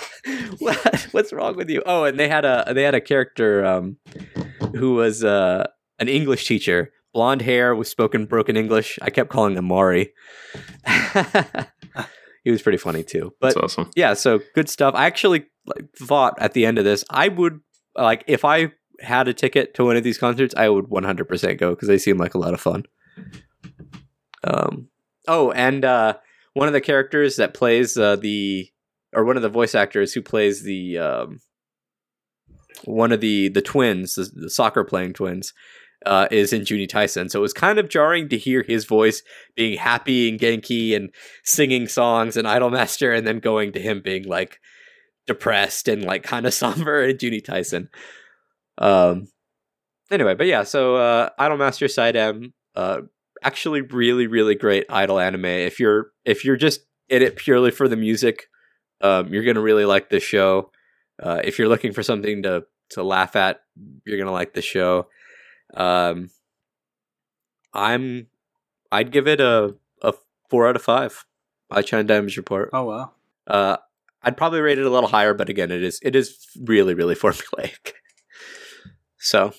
what, what's wrong with you?" Oh, and they had a they had a character um, who was uh, an English teacher, blonde hair, was spoken broken English. I kept calling him Mari. He was pretty funny too, but that's awesome. Yeah, so good stuff. I actually like, thought at the end of this, I would like if I had a ticket to one of these concerts, I would one hundred percent go because they seem like a lot of fun. Um. Oh, and uh, one of the characters that plays uh, the, or one of the voice actors who plays the, um, one of the the twins, the, the soccer playing twins. Uh, is in Juni Tyson, so it was kind of jarring to hear his voice being happy and genki and singing songs and Idolmaster, and then going to him being like depressed and like kind of somber in Juni Tyson. Um, anyway, but yeah, so uh, Idolmaster Side M, uh, actually really really great idol anime. If you're if you're just in it purely for the music, um, you're gonna really like this show. Uh, if you're looking for something to to laugh at, you're gonna like the show. Um, I'm, I'd give it a, a four out of five. I China Damage Report. Oh, wow. Uh, I'd probably rate it a little higher, but again, it is, it is really, really formulaic. So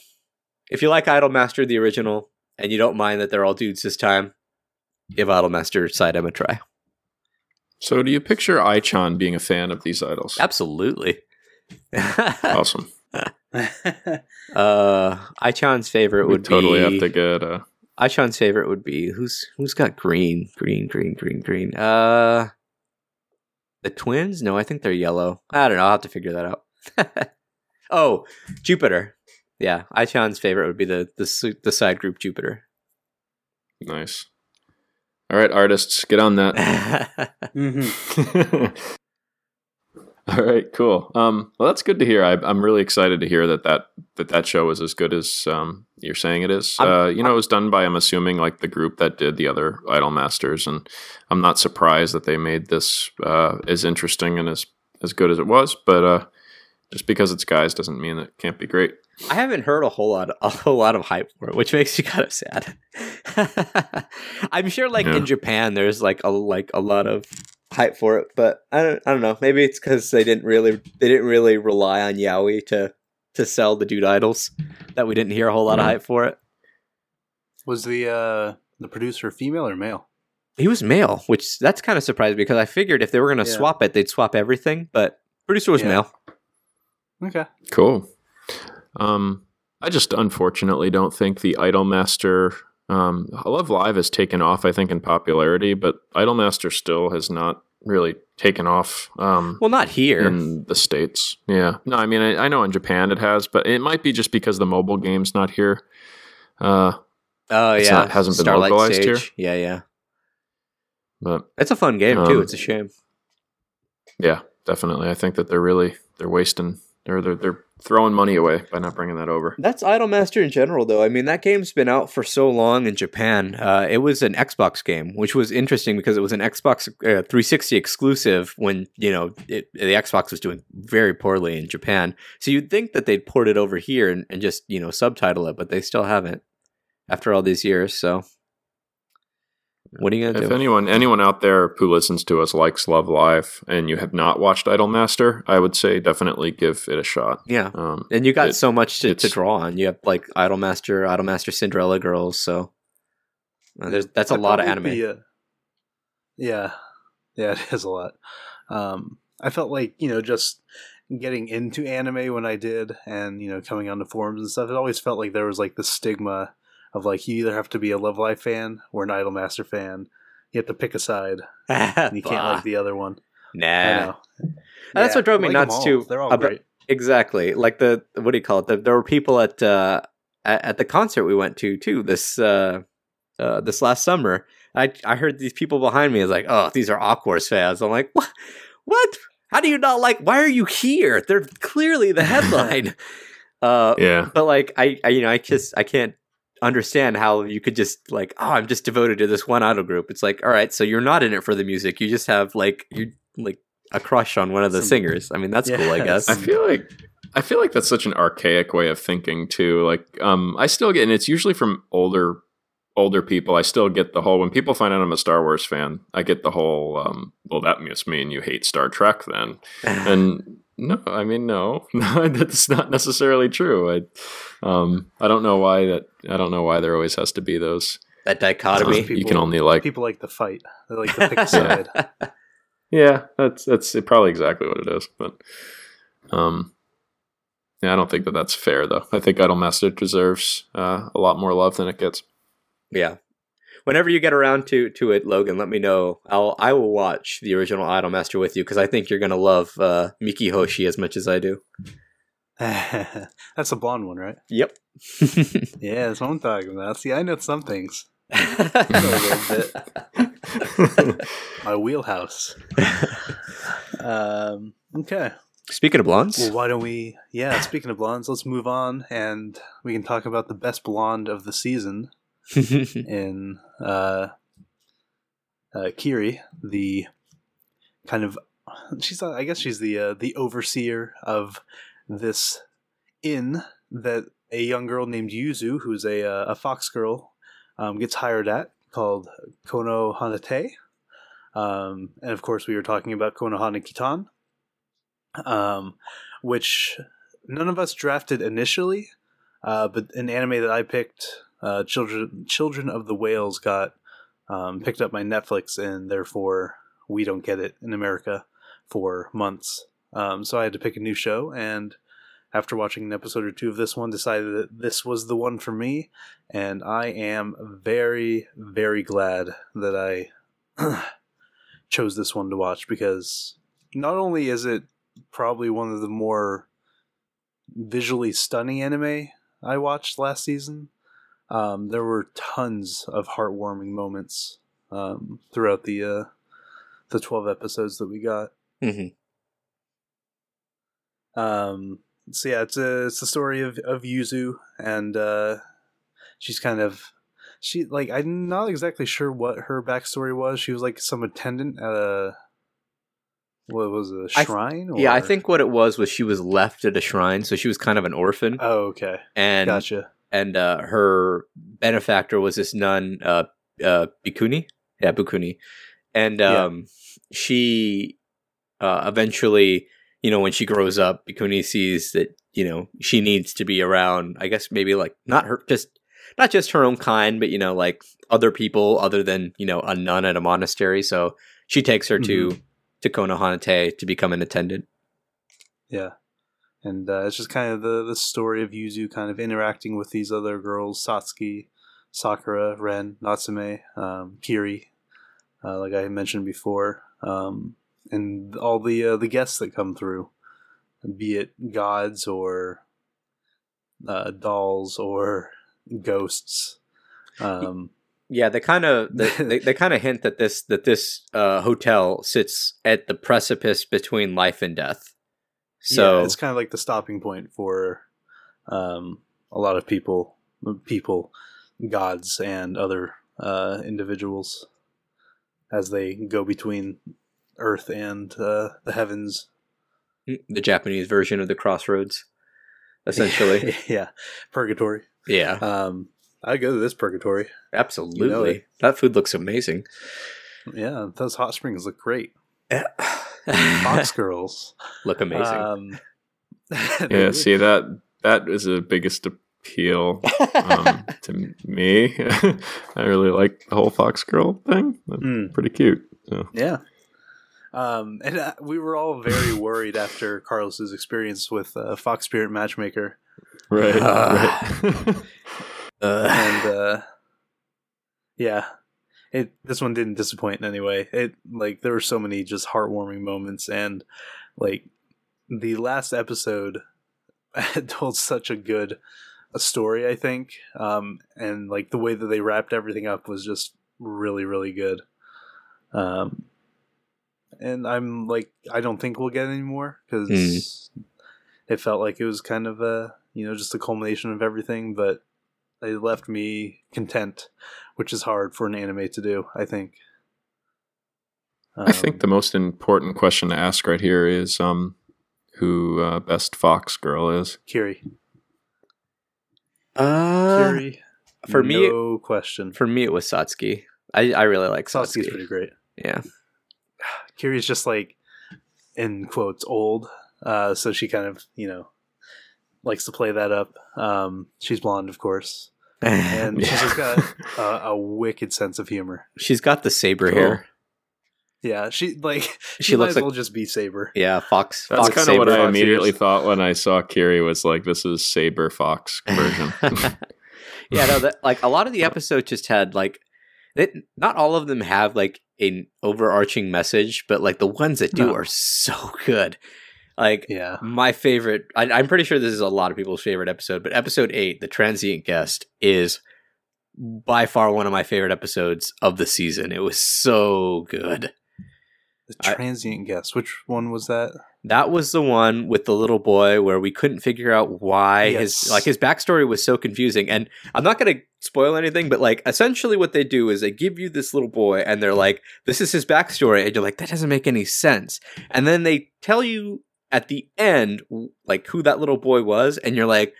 if you like Idolmaster, the original, and you don't mind that they're all dudes this time, give Idolmaster Side M a try. So do you picture Ai-chan being a fan of these idols? Absolutely. Awesome. uh Ai-chan's favorite would totally be totally have to get uh Ai-chan's favorite would be who's who's got green green green green green uh the twins? No, I think they're yellow. I don't know, I'll have to figure that out. Oh, Jupiter. Yeah, Ai-chan's favorite would be the the the side group Jupiter. Nice. All right, artists, get on that. Mm-hmm. All right, cool. Um, well, that's good to hear. I, I'm really excited to hear that that, that, that show was as good as um, you're saying it is. Uh, you know, it was done by, I'm assuming, like the group that did the other Idolmasters, and I'm not surprised that they made this uh, as interesting and as, as good as it was, but uh, just because it's guys doesn't mean it can't be great. I haven't heard a whole lot, a whole lot of hype for it, which makes me kind of sad. I'm sure, like yeah. in Japan, there's like a like a lot of hype for it, but I don't, I don't know. Maybe it's because they didn't really, they didn't really rely on Yaoi to to sell the dude idols that we didn't hear a whole lot mm-hmm. of hype for it. Was the uh, the producer female or male? He was male, which that's kind of surprising because I figured if they were going to yeah. swap it, they'd swap everything. But producer was yeah. male. Okay, cool. Um, I just unfortunately don't think the Idolmaster. Um, Love Live has taken off, I think, in popularity, but Idolmaster still has not really taken off. Um, well, not here in the States. Yeah, no, I mean, I, I know in Japan it has, but it might be just because the mobile game's not here. Uh, oh yeah, not, hasn't been Starlight localized Stage. Here. Yeah, yeah. But it's a fun game um, too. It's a shame. Yeah, definitely. I think that they're really they're wasting. They're they're they're throwing money away by not bringing that over. That's Idolmaster in general, though. I mean, that game's been out for so long in Japan. Uh, it was an Xbox game, which was interesting because it was an Xbox uh, three sixty exclusive when, you know, it, the Xbox was doing very poorly in Japan. So you'd think that they'd port it over here and, and just, you know, subtitle it, but they still haven't. after all these years. So what are you going to do? If anyone, anyone out there who listens to us likes Love Live and you have not watched Idolmaster, I would say definitely give it a shot. Yeah. Um, and you got it, so much to, to draw on. You have like Idolmaster, Idolmaster Cinderella Girls. So there's, that's a lot of anime. A, yeah. Yeah, it is a lot. Um, I felt like, you know, just getting into anime when I did and, you know, coming onto forums and stuff, it always felt like there was like the stigma of like, you either have to be a Love Live fan or an Idolmaster fan. You have to pick a side. And you can't like the other one. Nah. I know. And yeah, that's what drove me like nuts too. They're all about, great. Exactly. Like the, what do you call it? The, there were people at, uh, at, at the concert we went to too, this, uh, uh, this last summer. I I heard these people behind me is like, oh, these are Awkward fans. I'm like, what? What? How do you not like? Why are you here? They're clearly the headline. uh, yeah. But like, I, I you know, I just I can't understand how you could just like, oh, I'm just devoted to this one idol group. It's like, all right, so you're not in it for the music. You just have like you like a crush on one of the Some, singers. I mean, that's yeah, cool, I guess. I feel like I feel like that's such an archaic way of thinking too. Like, um, I still get, and it's usually from older. older people, I still get the whole, when people find out I'm a Star Wars fan, I get the whole, um, well, that must mean you hate Star Trek then. And no, I mean, no, no, that's not necessarily true. I, um, I don't know why that, I don't know why there always has to be those. That dichotomy. Uh, people, you can only like. People like the fight. They like the pick side. Yeah, that's, that's probably exactly what it is. But, um, yeah, I don't think that that's fair though. I think Idolmaster deserves, uh, a lot more love than it gets. Yeah. Whenever you get around to, to it, Logan, let me know. I'll I will watch the original Idolmaster with you because I think you're gonna love uh, Miki Hoshi as much as I do. That's the blonde one, right? Yep. Yeah, that's what I'm talking about. See, I know some things. A little bit. My wheelhouse. Um, okay. Speaking of blondes, well, why don't we? Yeah, speaking of blondes, let's move on and we can talk about the best blonde of the season. in uh, uh, Kiri, the kind of she's I guess she's the uh, the overseer of this inn that a young girl named Yuzu, who's a uh, a fox girl, um, gets hired at, called Konohanatei, um, and of course we were talking about Konohana Kitan, um, which none of us drafted initially, uh, but an anime that I picked. Uh, Children Children of the Whales got um, picked up by Netflix, and therefore we don't get it in America for months. Um, so I had to pick a new show, and after watching an episode or two of this one, decided that this was the one for me, and I am very, very glad that I chose this one to watch, because not only is it probably one of the more visually stunning anime I watched last season, Um, there were tons of heartwarming moments um, throughout the uh, the twelve episodes that we got. Mm-hmm. Um, so yeah, it's a, it's the story of, of Yuzu, and uh, she's kind of she like I'm not exactly sure what her backstory was. She was like some attendant at a what was it, a shrine? I th- yeah, or? I think what it was was she was left at a shrine, so she was kind of an orphan. Oh, okay, and gotcha. And uh, her benefactor was this nun, uh, uh, Bikuni. Yeah, Bikuni. And um, yeah. she uh, eventually, you know, when she grows up, Bikuni sees that, you know, she needs to be around, I guess, maybe like not her, just not just her own kind, but, you know, like other people other than, you know, a nun at a monastery. So she takes her mm-hmm. to, to Konohanatei to become an attendant. Yeah. And uh, it's just kind of the, the story of Yuzu kind of interacting with these other girls, Satsuki, Sakura, Ren, Natsume, um, Kiri, uh, like I mentioned before, um, and all the uh, the guests that come through, be it gods or uh, dolls or ghosts. Um, yeah, they kind of they, they, they kind of hint that this that this uh, hotel sits at the precipice between life and death. So yeah, it's kind of like the stopping point for um, a lot of people, people, gods, and other uh, individuals as they go between Earth and uh, the heavens. The Japanese version of the crossroads, essentially. Yeah, purgatory. Yeah. Um, I go to this purgatory. Absolutely. You know it. That food looks amazing. Yeah, those hot springs look great. Fox girls look amazing. Um, yeah, see, that that is the biggest appeal um, to me. I really like the whole Fox girl thing. That's mm. pretty cute. So. Yeah. Um, and uh, we were all very worried after Carlos's experience with uh, Fox Spirit Matchmaker. Right. Uh, right. uh, and uh, yeah, it this one didn't disappoint in any way. It like there were so many just heartwarming moments, and like the last episode had told such a good a story. I think, um, and like the way that they wrapped everything up was just really, really good. Um. And I'm like, I don't think we'll get any more because mm. it felt like it was kind of a, you know, just the culmination of everything. But it left me content, which is hard for an anime to do, I think. Um, I think the most important question to ask right here is um, who uh, best Fox girl is. Kiri. Uh, Kiri. For me, no question. For me, it was Satsuki. I, I really like Satsuki. Satsuki's pretty great. Yeah. Kiri's just like, in quotes, old. Uh, so she kind of, you know, likes to play that up. Um, she's blonde, of course. And yeah. she's just got a, a wicked sense of humor. She's got the Saber cool. hair. Yeah, she like she, she looks might as like, well just be Saber. Yeah, Fox. That's Fox kind Saber, of what Fox I immediately ears. Thought when I saw Kiri was like, this is Saber Fox version. yeah, no, that, like a lot of the episode just had like, it, not all of them have like an overarching message, but like the ones that do no. are so good. Like yeah. my favorite, I, I'm pretty sure this is a lot of people's favorite episode, but episode eight, The Transient Guest, is by far one of my favorite episodes of the season. It was so good. The Transient I, Guest, which one was that? That was the one with the little boy where we couldn't figure out why yes. his like his backstory was so confusing. And I'm not going to spoil anything, but like essentially what they do is they give you this little boy and they're like, this is his backstory. And you're like, that doesn't make any sense. And then they tell you at the end, like who that little boy was. And you're like,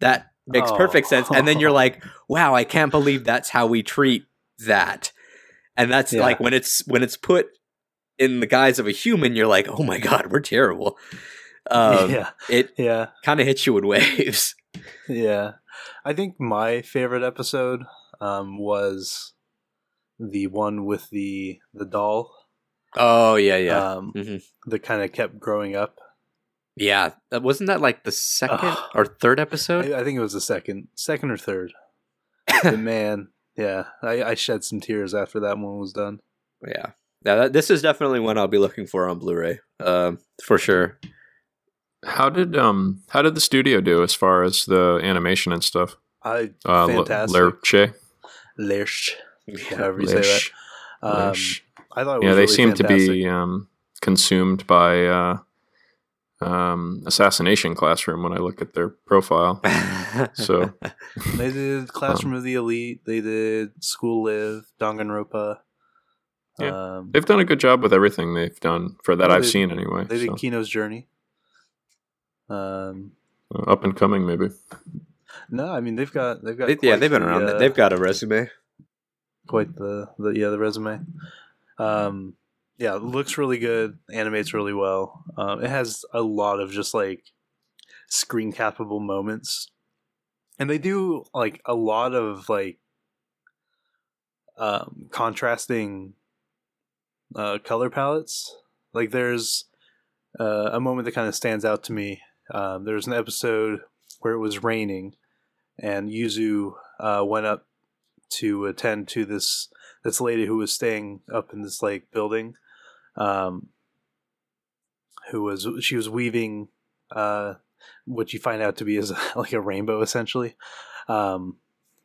that makes oh. perfect sense. And then you're like, wow, I can't believe that's how we treat that. And that's yeah. like when it's when it's put in the guise of a human, you're like, oh my god, we're terrible. Um, yeah. It yeah. kind of hits you in waves. Yeah. I think my favorite episode um, was the one with the the doll. Oh, yeah, yeah. Um, mm-hmm. That kind of kept growing up. Yeah. Wasn't that like the second oh. or third episode? I, I think it was the second. Second or third. The man. Yeah. I, I shed some tears after that one was done. Yeah. Now that, this is definitely one I'll be looking for on Blu-ray, uh, for sure. How did um how did the studio do as far as the animation and stuff? I uh, fantastic. L- Lerche, Lerche, however you Lerche. Say that. Um, Lerche. I thought it was yeah, they really seem fantastic. To be um, consumed by uh, um, Assassination Classroom when I look at their profile. So they did Classroom um, of the Elite. They did School Live, Danganronpa. Yeah, um, they've done a good job with everything they've done for that well, I've they, seen anyway. They did so. Kino's Journey. Um, uh, up and coming, maybe. No, I mean they've got they've got they, yeah they've been the, around. Uh, they've got a resume. Quite the, the yeah the resume. Um, yeah, looks really good. Animates really well. Um, it has a lot of just like screen capable moments, and they do like a lot of like um, contrasting. Uh, color palettes. Like there's uh, a moment that kind of stands out to me. Um, there's an episode where it was raining and Yuzu uh, went up to attend to this this lady who was staying up in this like building um, who was she was weaving uh, what you find out to be is like a rainbow essentially um,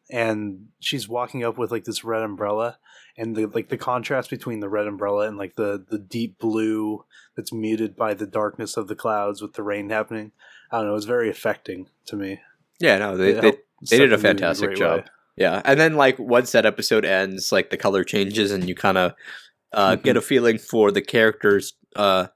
and she's walking up with like this red umbrella. And the like the contrast between the red umbrella and like the, the deep blue that's muted by the darkness of the clouds with the rain happening, I don't know, it's very affecting to me. Yeah, no, they they, they did a fantastic job. Way. Yeah, and then like once that episode ends, like the color changes and you kind of uh, mm-hmm. get a feeling for the character's uh,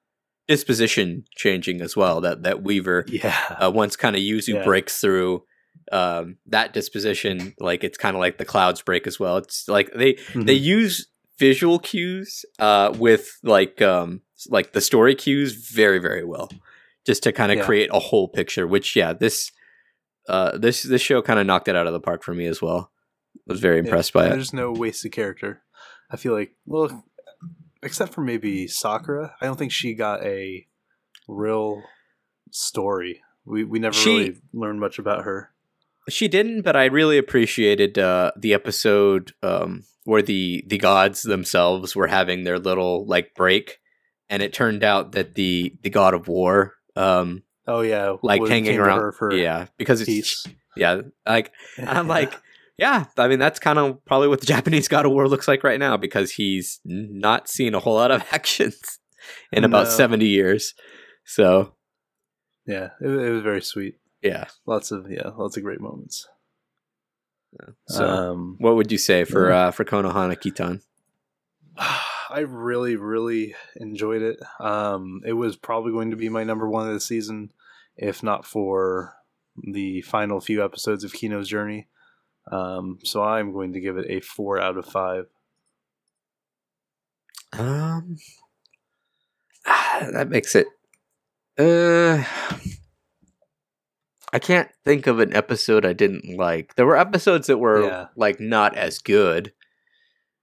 disposition changing as well. That that Weaver, yeah, uh, once kind of Yuzu yeah. breaks through um, that disposition, like it's kind of like the clouds break as well. It's like they mm-hmm. they use visual cues uh, with like um, like the story cues very, very well, just to kind of yeah. create a whole picture. Which yeah, this uh, this this show kind of knocked it out of the park for me as well. I was very impressed yeah, by it. There's no wasted character. I feel like, well, except for maybe Sakura, I don't think she got a real story. We we never she, really learned much about her. She didn't, but I really appreciated uh, the episode um, where the, the gods themselves were having their little like break, and it turned out that the, the god of war, um, oh yeah, like well, hanging around her for yeah because peace. It's yeah like I'm like. Yeah, I mean, that's kind of probably what the Japanese God of War looks like right now, because he's not seen a whole lot of actions in no. about seventy years. So, yeah, it, it was very sweet. Yeah. Lots of, yeah, lots of great moments. Yeah. So, um, what would you say for yeah. uh, for Konohana Kitan? I really, really enjoyed it. Um, it was probably going to be my number one of the season, if not for the final few episodes of Kino's Journey. Um, so I'm going to give it a four out of five. Um, that makes it, uh, I can't think of an episode I didn't like. There were episodes that were yeah. like not as good.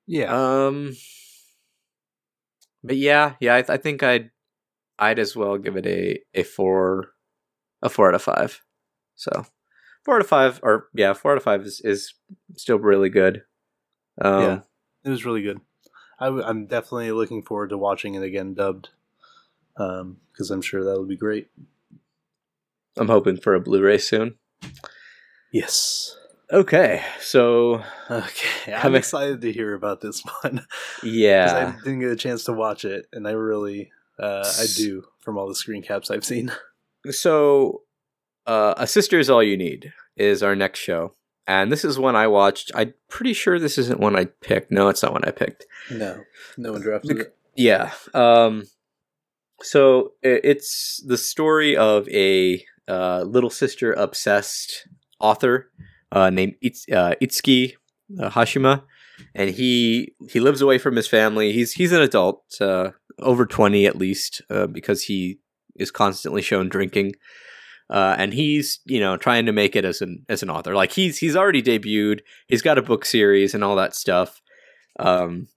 Yeah. Um, but yeah, yeah, I, th- I think I'd, I'd as well give it a, a four, a four out of five. So. Four out of five, or yeah, four out of five is, is still really good. Um, yeah, it was really good. I w- I'm definitely looking forward to watching it again dubbed, um, because I'm sure that'll be great. I'm hoping for a Blu-ray soon. Yes. Okay, so... Okay, I'm excited to hear about this one. Yeah. Because I didn't get a chance to watch it, and I really, uh, I do, from all the screen caps I've seen. So... Uh, A Sister Is All You Need is our next show. And this is one I watched. I'm pretty sure this isn't one I picked. No, it's not one I picked. No. No one drafted it. Yeah. Um, so it's the story of a uh, little sister obsessed author uh, named Its- uh, Itsuki uh, Hashima. And he he lives away from his family. He's, he's an adult, uh, over twenty at least, uh, because he is constantly shown drinking. Uh, and he's, you know, trying to make it as an as an author. Like he's he's already debuted. He's got a book series and all that stuff. Um,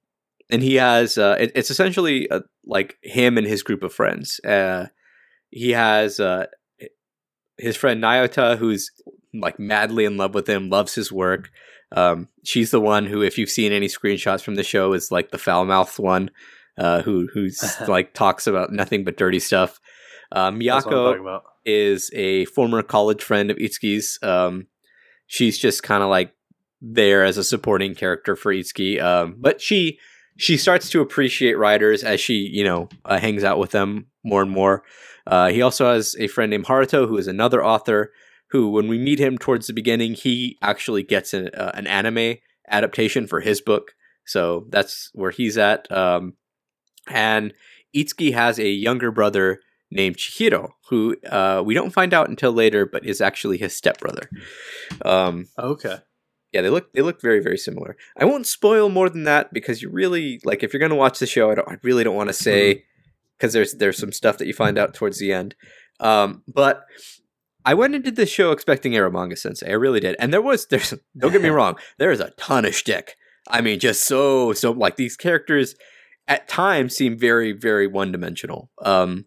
and he has uh, it, it's essentially uh, like him and his group of friends. Uh, he has uh, his friend Nyota, who's like madly in love with him, loves his work. Um, she's the one who, if you've seen any screenshots from the show, is like the foul-mouthed one uh, who who's like talks about nothing but dirty stuff. Um, Miyako. That's what I'm talking about. Is a former college friend of Itsuki's. Um, she's just kind of like there as a supporting character for Itsuki. Um, but she she starts to appreciate writers as she, you know, uh, hangs out with them more and more. Uh, he also has a friend named Haruto, who is another author, who when we meet him towards the beginning, he actually gets an, uh, an anime adaptation for his book. So that's where he's at. Um, and Itsuki has a younger brother named Chihiro, who uh, we don't find out until later, but is actually his stepbrother. Um, okay. Yeah, they look they look very, very similar. I won't spoil more than that, because you really, like, if you're going to watch the show, I, don't, I really don't want to say, because there's, there's some stuff that you find out towards the end. Um, but I went into this show expecting a manga sensei. I really did. And there was, there's don't get me wrong, there is a ton of shtick. I mean, just so, so, like, these characters at times seem very, very one-dimensional. Um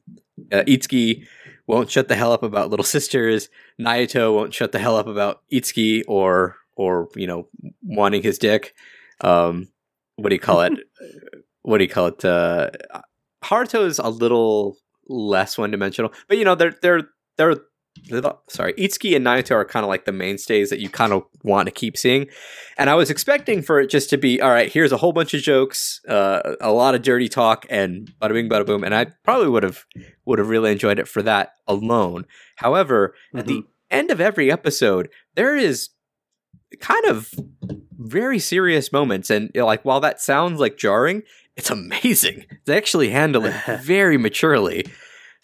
Uh, Itsuki won't shut the hell up about little sisters. Naoto won't shut the hell up about Itsuki or, or you know, wanting his dick. Um, what do you call it? what do you call it? Uh, Haruto is a little less one-dimensional, but you know, they're they're they're, they're sorry. Itsuki and Naoto are kind of like the mainstays that you kind of want to keep seeing. And I was expecting for it just to be all right. Here's a whole bunch of jokes, uh, a lot of dirty talk, and bada bing, bada boom. And I probably would have. would have really enjoyed it for that alone. However, mm-hmm. at the end of every episode, there is kind of very serious moments. And like, while that sounds like jarring, it's amazing. They actually handle it very maturely.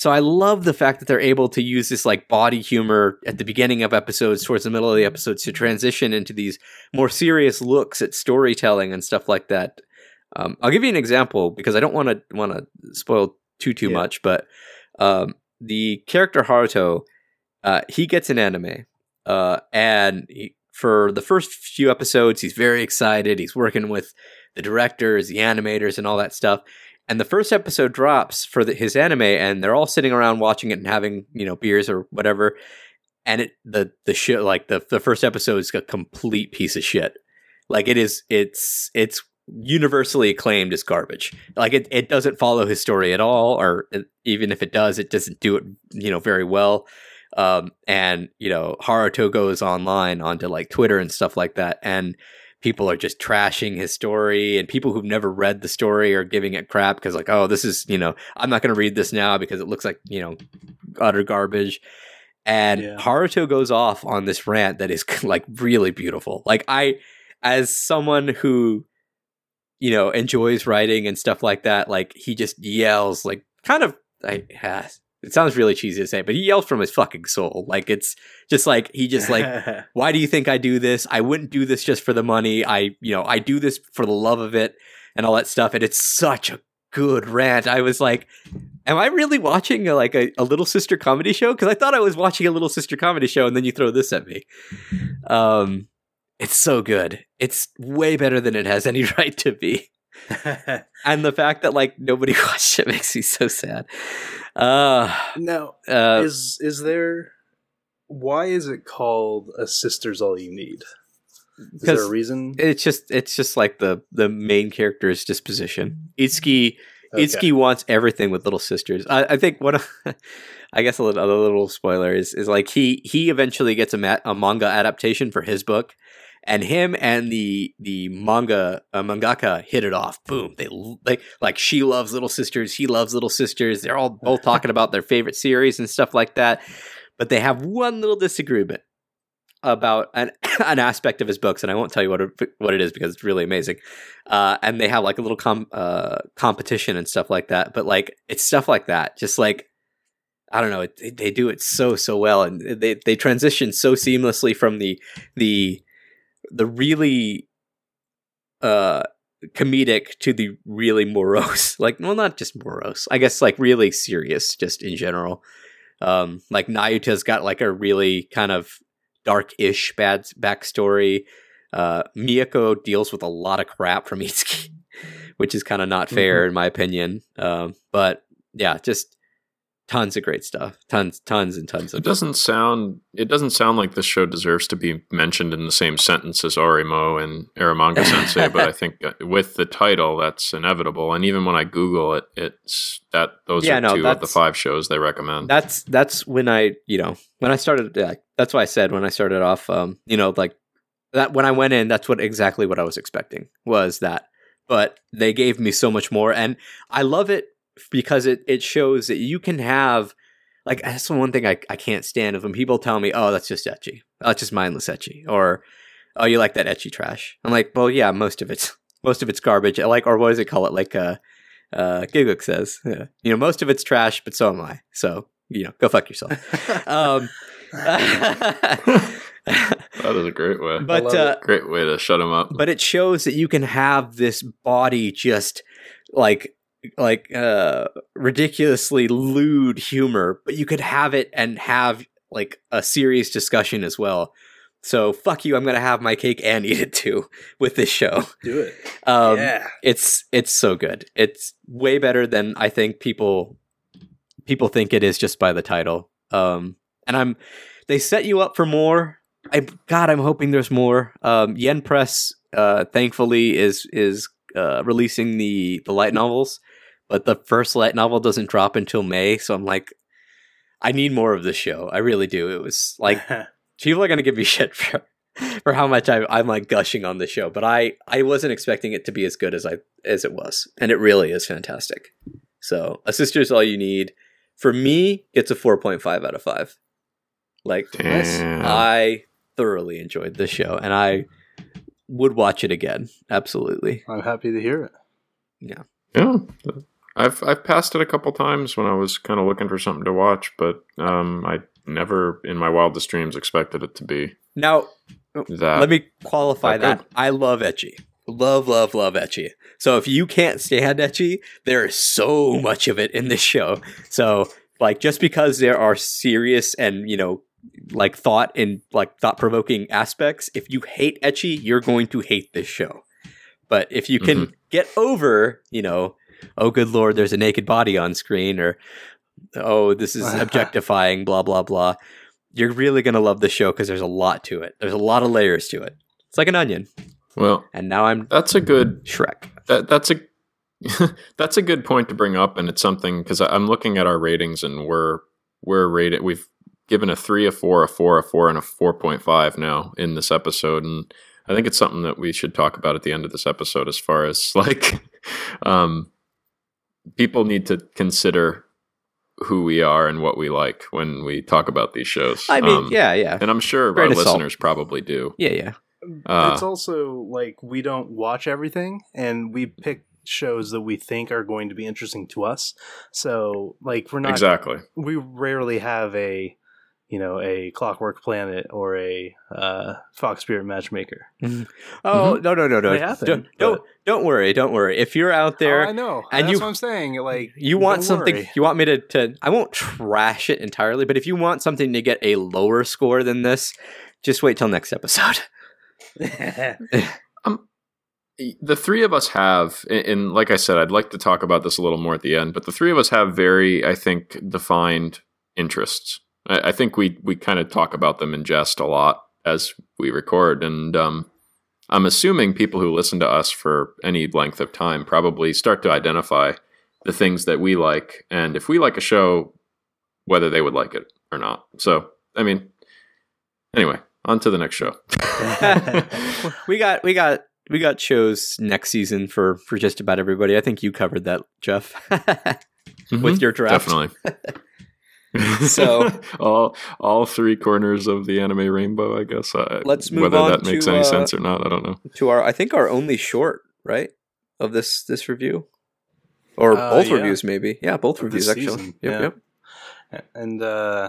So I love the fact that they're able to use this like body humor at the beginning of episodes, towards the middle of the episodes, to transition into these more serious looks at storytelling and stuff like that. Um, I'll give you an example because I don't want to want to spoil too too yeah. much, but um, the character Haruto, uh, he gets an anime, uh, and he, for the first few episodes, he's very excited. He's working with the directors, the animators, and all that stuff. And the first episode drops for the, his anime, and they're all sitting around watching it and having, you know, beers or whatever. And it the the shit like the the first episode is a complete piece of shit. Like it is, it's it's. universally acclaimed as garbage. Like it, it doesn't follow his story at all, or even if it does, it doesn't do it, you know, very well. Um, and you know, Haruto goes online onto like Twitter and stuff like that, and people are just trashing his story, and people who've never read the story are giving it crap because like, oh, this is, you know, I'm not going to read this now because it looks like, you know, utter garbage. And yeah. Haruto goes off on this rant that is like really beautiful. Like I, as someone who, you know, enjoys writing and stuff like that. Like he just yells, like kind of, I, ah, it sounds really cheesy to say, but he yells from his fucking soul. Like it's just like, he just like, why do you think I do this? I wouldn't do this just for the money. I, you know, I do this for the love of it and all that stuff. And it's such a good rant. I was like, am I really watching a, like a, a little sister comedy show? Cause I thought I was watching a little sister comedy show. And then you throw this at me. Um, It's so good. It's way better than it has any right to be. And the fact that like nobody watched it makes me so sad. Uh, now, uh, is is there? Why is it called "A Sister's All You Need"? Is there a reason? It's just it's just like the the main character's disposition. Itsuki okay. Itsuki wants everything with little sisters. I, I think one of. I guess a little, a little spoiler is is like he he eventually gets a, ma- a manga adaptation for his book. And him and the the manga uh, mangaka hit it off. Boom! They like like she loves little sisters. He loves little sisters. They're all both talking about their favorite series and stuff like that. But they have one little disagreement about an an aspect of his books, and I won't tell you what it, what it is because it's really amazing. Uh, and they have like a little com uh, competition and stuff like that. But like it's stuff like that, just like. I don't know. It, they do it so so well, and they they transition so seamlessly from the the the really uh, comedic to the really morose. Like, well, not just morose. I guess like really serious, just in general. Um, like Nayuta's got like a really kind of dark-ish bad backstory. Uh, Miyako deals with a lot of crap from Itsuki, which is kind of not fair mm-hmm. in my opinion. Um, but yeah, just. Tons of great stuff. Tons, tons, and tons of. It doesn't sound. It doesn't sound like this show deserves to be mentioned in the same sentence as Arimo and Aramanga Sensei. But I think with the title, that's inevitable. And even when I Google it, it's that those yeah, are no, two of the five shows they recommend. That's that's when I, you know, when I started. Yeah, that's why I said when I started off, um, you know, like that when I went in, that's what exactly what I was expecting was that. But they gave me so much more, and I love it. Because it, it shows that you can have, like, that's the one thing I, I can't stand is when people tell me, oh, that's just ecchi. Oh, it's just mindless ecchi. Or, oh, you like that ecchi trash. I'm like, well, yeah, most of it's, most of it's garbage. I like, or what does it call it? Like, uh, uh, Giguk says, yeah. you know, most of it's trash, but so am I. So, you know, go fuck yourself. um, that is a great way. But, uh, great way to shut them up. But it shows that you can have this body just like, like uh ridiculously lewd humor, but you could have it and have like a serious discussion as well. So fuck you, I'm gonna have my cake and eat it too with this show. Do it. Um yeah. it's it's so good. It's way better than I think people people think it is just by the title. Um and I'm they set you up for more. I God, I'm hoping there's more. Um Yen Press uh thankfully is is uh releasing the the light novels. But the first light novel doesn't drop until May, so I'm like, I need more of this show. I really do. It was like, people are going to give me shit for, for how much I, I'm like gushing on this show. But I, I wasn't expecting it to be as good as I as it was, and it really is fantastic. So, A Sister's All You Need. For me, it's a four point five out of five. Like, damn. I thoroughly enjoyed this show, and I would watch it again. Absolutely. I'm happy to hear it. Yeah. Yeah. I've I've passed it a couple times when I was kind of looking for something to watch, but um, I never in my wildest dreams expected it to be. Now, that, let me qualify that. that. I love ecchi. Love, love, love ecchi. So if you can't stand ecchi, there is so much of it in this show. So like just because there are serious and, you know, like thought and like thought-provoking aspects, if you hate ecchi, you're going to hate this show. But if you can mm-hmm. get over, you know, oh, good Lord, there's a naked body on screen, or, oh, this is objectifying, blah, blah, blah. You're really going to love this show because there's a lot to it. There's a lot of layers to it. It's like an onion. Well, and now I'm that's a good Shrek. That, that's a that's a good point to bring up, and it's something because I'm looking at our ratings, and we're we're rated. We've given a three, a four, a four, a four, and a four point five now in this episode, and I think it's something that we should talk about at the end of this episode as far as like um, people need to consider who we are and what we like when we talk about these shows. I mean, um, yeah, yeah, and I'm sure Great our assault. listeners probably do. Yeah, yeah. Uh, it's also like we don't watch everything, and we pick shows that we think are going to be interesting to us. So, like, we're not exactly. We rarely have a, you know, a Clockwork Planet or a uh, Fox Spirit Matchmaker. Mm-hmm. Oh mm-hmm. no no no no! It happened, don't don't, but... don't worry don't worry. If you're out there, oh, I know, and that's you, what I'm saying. Like, you want something, worry. you want me to, to. I won't trash it entirely, but if you want something to get a lower score than this, just wait till next episode. um, the three of us have, and like I said, I'd like to talk about this a little more at the end, but the three of us have very, I think, defined interests. I, I think we, we kind of talk about them in jest a lot as we record. And um, I'm assuming people who listen to us for any length of time probably start to identify the things that we like. And if we like a show, whether they would like it or not. So, I mean, anyway. On to the next show. we got we got we got shows next season for, for just about everybody. I think you covered that, Jeff. mm-hmm, with your draft. Definitely. so all all three corners of the anime rainbow, I guess. I, let's move whether on that makes to, any uh, sense or not, I don't know. To our I think our only short, right? Of this this review. Or uh, both yeah. reviews maybe. Yeah, both of reviews actually. Season, yep, yeah. yep. And uh,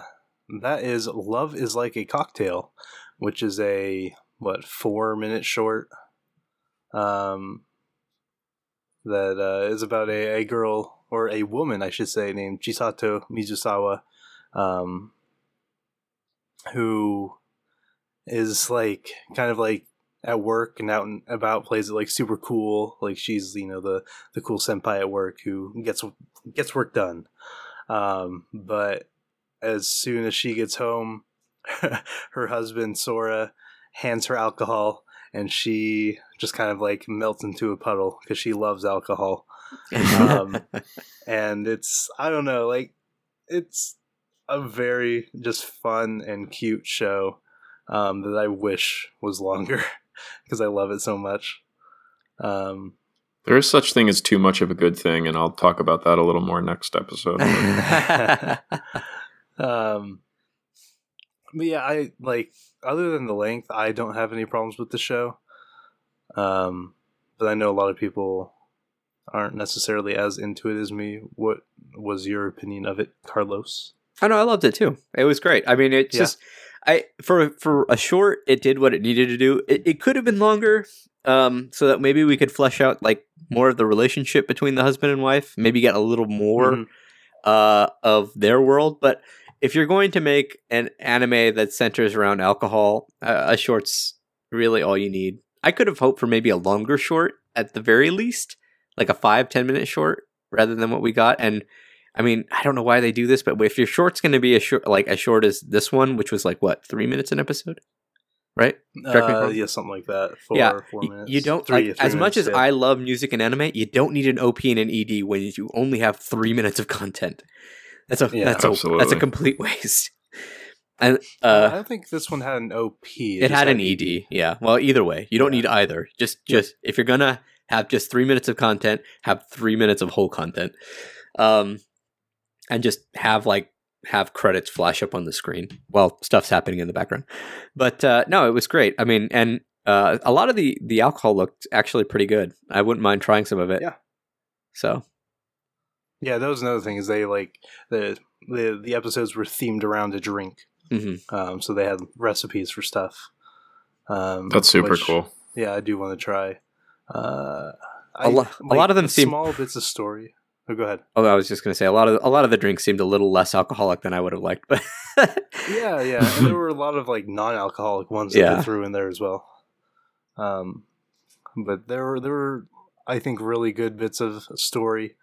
that is Love is Like a Cocktail, which is a, what, four-minute short um, that uh, is about a, a girl, or a woman, I should say, named Chisato Mizusawa, um, who is, like, kind of, like, at work and out and about, plays it, like, super cool. Like, she's, you know, the, the cool senpai at work who gets gets work done. Um, but as soon as she gets home, her husband, Sora, hands her alcohol, and she just kind of like melts into a puddle because she loves alcohol. Um, and it's, I don't know, like it's a very just fun and cute show um, that I wish was longer because I love it so much. Um, there is such thing as too much of a good thing, and I'll talk about that a little more next episode. um, But yeah, I like. Other than the length, I don't have any problems with the show. Um, but I know a lot of people aren't necessarily as into it as me. What was your opinion of it, Carlos? I know I loved it too. It was great. I mean, it's yeah. just I for for a short, it did what it needed to do. It, it could have been longer, um, so that maybe we could flesh out like more of the relationship between the husband and wife. Maybe get a little more mm-hmm. uh, of their world, but. If you're going to make an anime that centers around alcohol, uh, a short's really all you need. I could have hoped for maybe a longer short at the very least, like a five, ten minute short rather than what we got. And I mean, I don't know why they do this, but if your short's going to be a short, like as short as this one, which was like what, three minutes an episode, right? Uh, yeah, something like that. Four, yeah. four minutes. You don't three, like, three as minutes, much as yeah. I love music and anime, you don't need an O P and an E D when you only have three minutes of content. That's a yeah, that's absolutely. a that's a complete waste. And uh, I don't think this one had an O P. It, it had an E D. E D. Yeah. Well, either way, you don't yeah. need either. Just just if you're gonna have just three minutes of content, have three minutes of whole content, um, and just have like have credits flash up on the screen while stuff's happening in the background. But uh, no, it was great. I mean, and uh, a lot of the the alcohol looked actually pretty good. I wouldn't mind trying some of it. Yeah. So. Yeah, that was another thing, is they like the the, the episodes were themed around a drink. Mm-hmm. Um, so they had recipes for stuff. Um, That's super which, cool. Yeah, I do want to try. Uh, I, a, lo- like, a lot of them seem small bits of story. Oh, go ahead. Oh, I was just going to say a lot of a lot of the drinks seemed a little less alcoholic than I would have liked, but yeah, yeah, and there were a lot of like non-alcoholic ones yeah. that they threw in there as well. Um, but there were there were I think really good bits of story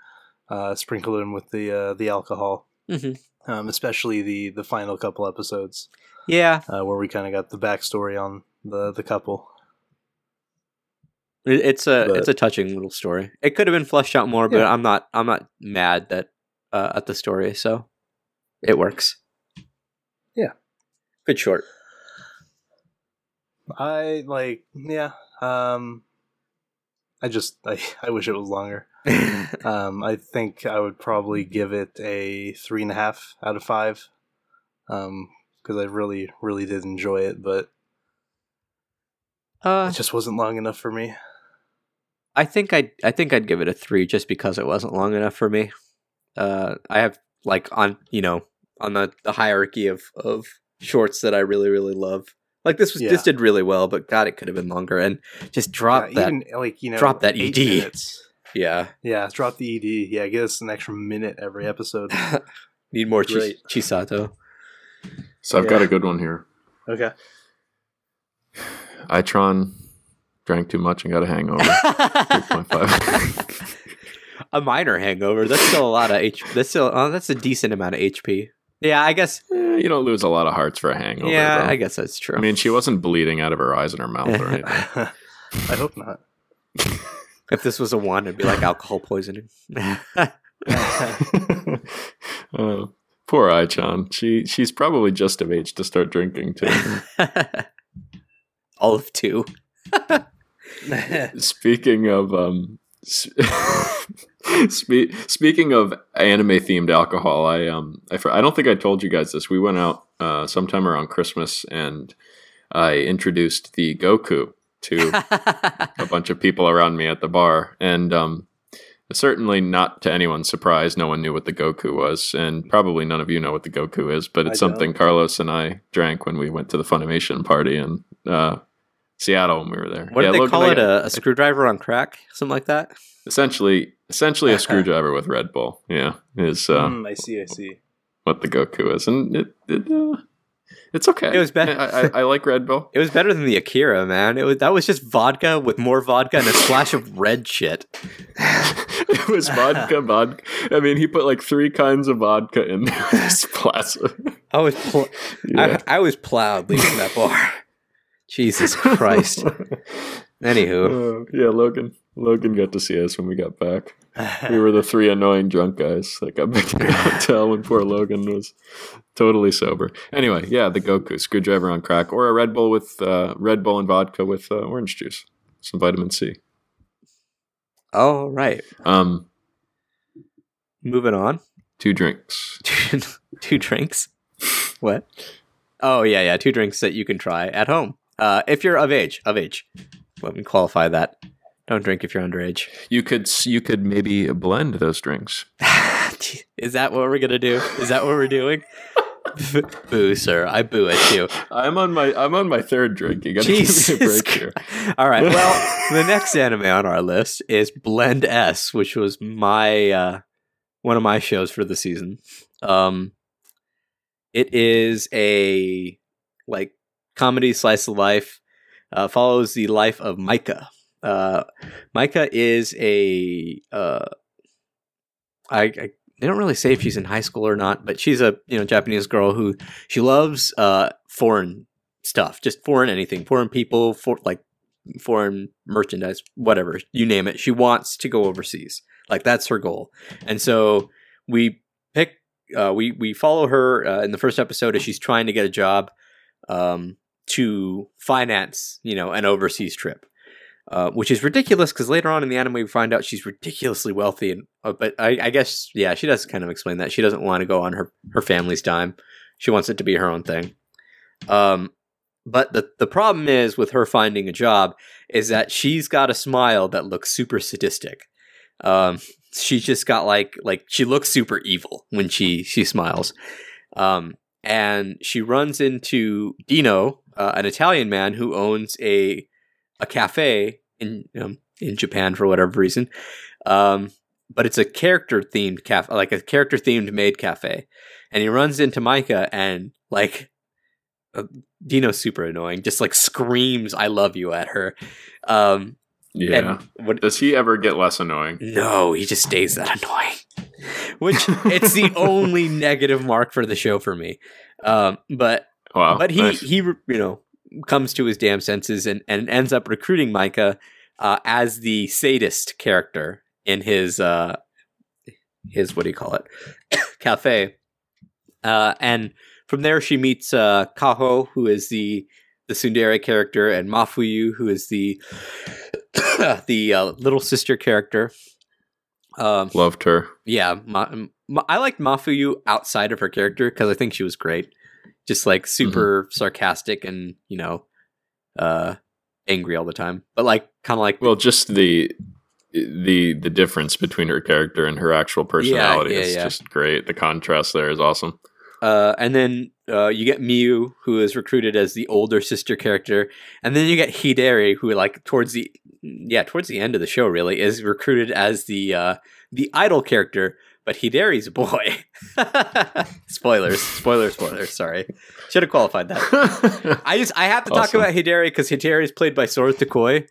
uh, sprinkled in with the uh, the alcohol. Mm-hmm. Um, especially the, the final couple episodes. Yeah. Uh, where we kind of got the backstory on the, the couple. It, it's a but, it's a touching little story. It could have been fleshed out more, yeah. but I'm not I'm not mad that uh, at the story, so it works. Yeah. Good short. I like yeah. Um, I just I, I wish it was longer. um, I think I would probably give it a three and a half out of five because um, I really, really did enjoy it, but uh, it just wasn't long enough for me. I think I'd I think I'd give it a three just because it wasn't long enough for me. Uh, I have like on you know on the, the hierarchy of, of shorts that I really, really love. Like this was yeah. this did really well, but God, it could have been longer. And just drop yeah, even, that like you know drop that E D. Minutes. Yeah. Yeah, drop the E D. Yeah, give us an extra minute every episode. Need more Chis- Chisato. So I've yeah. got a good one here. Okay. Itron drank too much and got a hangover. three point five A minor hangover. That's still a lot of H P. That's still oh, that's a decent amount of H P. Yeah, I guess. Eh, you don't lose a lot of hearts for a hangover. Yeah, though. I guess that's true. I mean, she wasn't bleeding out of her eyes and her mouth or anything. I hope not. If this was a one, it'd be like alcohol poisoning. uh, poor Aichan. She she's probably just of age to start drinking too. All of two. Speaking of um, spe- speaking of anime themed alcohol, I um I I don't think I told you guys this. We went out uh, sometime around Christmas, and I introduced the Goku to a bunch of people around me at the bar, and um certainly not to anyone's surprise, no one knew what the Goku was, and probably none of you know what the Goku is, but it's I something don't. Carlos and I drank when we went to the Funimation party in uh Seattle when we were there. What yeah, did they Logan, call it a, a screwdriver on crack, something like that? Essentially essentially a screwdriver with Red Bull. Yeah, is uh mm, I see I see what the Goku is, and it, it uh it's okay. It was better. I, I, I like Red Bull. It was better than the Akira, man. It was that was just vodka with more vodka and a splash of red shit. It was vodka, vodka. I mean, he put like three kinds of vodka in there. I was, pl- yeah. I, I was plowed leaving that bar. Jesus Christ. Anywho, uh, yeah, Logan. Logan got to see us when we got back. We were the three annoying drunk guys that got back to the hotel when poor Logan was totally sober. Anyway, yeah, the Goku, screwdriver on crack, or a Red Bull with uh, Red Bull and vodka with uh, orange juice, some vitamin C. Oh, right. Um, moving on. Two drinks. Two drinks? What? Oh, yeah, yeah, two drinks that you can try at home. Uh, if you're of age, of age. Let me qualify that. Don't drink if you're underage. You could you could maybe blend those drinks. Is that what we're gonna do? Is that what we're doing? Boo, sir! I boo at you. I'm on my I'm on my third drink. You gotta Jesus give me a break here. All right. Well, the next anime on our list is Blend S, which was my uh, one of my shows for the season. Um, it is a like comedy slice of life. Uh, follows the life of Miika. Uh, Miika is a, uh, I, I, they don't really say if she's in high school or not, but she's a, you know, Japanese girl who she loves, uh, foreign stuff, just foreign anything, foreign people, for like foreign merchandise, whatever, you name it. She wants to go overseas. Like that's her goal. And so we pick, uh, we, we follow her, uh, in the first episode as she's trying to get a job, um, to finance, you know, an overseas trip. Uh, which is ridiculous because later on in the anime we find out she's ridiculously wealthy, and uh, but I, I guess yeah she does kind of explain that she doesn't want to go on her, her family's dime. She wants it to be her own thing. Um, but the the problem is with her finding a job is that she's got a smile that looks super sadistic. Um, she's just got like like she looks super evil when she she smiles. Um, and she runs into Dino, uh, an Italian man who owns a a cafe in um, in Japan for whatever reason. Um, but it's a character themed cafe, like a character themed maid cafe. And he runs into Miika and like uh, Dino's super annoying, just like screams "I love you" at her. Um, Yeah. And what, does he ever get less annoying? No, he just stays that annoying. Which it's the only negative mark for the show for me. Um, but wow, but he, nice. he you know comes to his damn senses and, and ends up recruiting Miika uh, as the sadist character in his uh, his what do you call it cafe. Uh, and from there she meets uh, Kaho, who is the the tsundere character, and Mafuyu, who is the the uh, little sister character. Um, Loved her. Yeah. Ma- Ma- I liked Mafuyu outside of her character because I think she was great. Just like super mm-hmm. sarcastic and, you know, uh, angry all the time. But like kind of like... Well, just the the the difference between her character and her actual personality yeah, yeah, is yeah. just great. The contrast there is awesome. Uh, and then uh, you get Miu, who is recruited as the older sister character, and then you get Hideri, who like towards the yeah towards the end of the show really is recruited as the uh, the idol character, but Hideri's a boy. spoilers, spoilers, spoilers. Sorry, should have qualified that. I just I have to awesome. talk about Hideri because Hideri is played by Sora Takoi.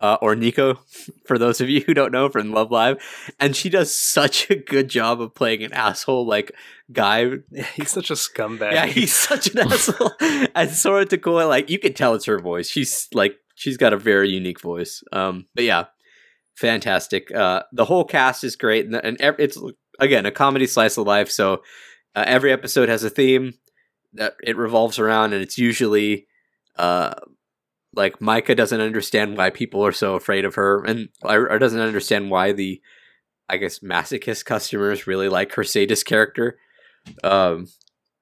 Uh, or Nico, for those of you who don't know, from Love Live. And she does such a good job of playing an asshole, like, guy. He's such a scumbag. Yeah, he's such an asshole. And Sora Takoi, like, you can tell it's her voice. She's, like, she's got a very unique voice. Um, but, yeah, fantastic. Uh, the whole cast is great. And, and every, it's, again, a comedy slice of life. So uh, every episode has a theme that it revolves around, and it's usually... Uh, Like, Miika doesn't understand why people are so afraid of her, and or doesn't understand why the, I guess, masochist customers really like her sadist character. Um,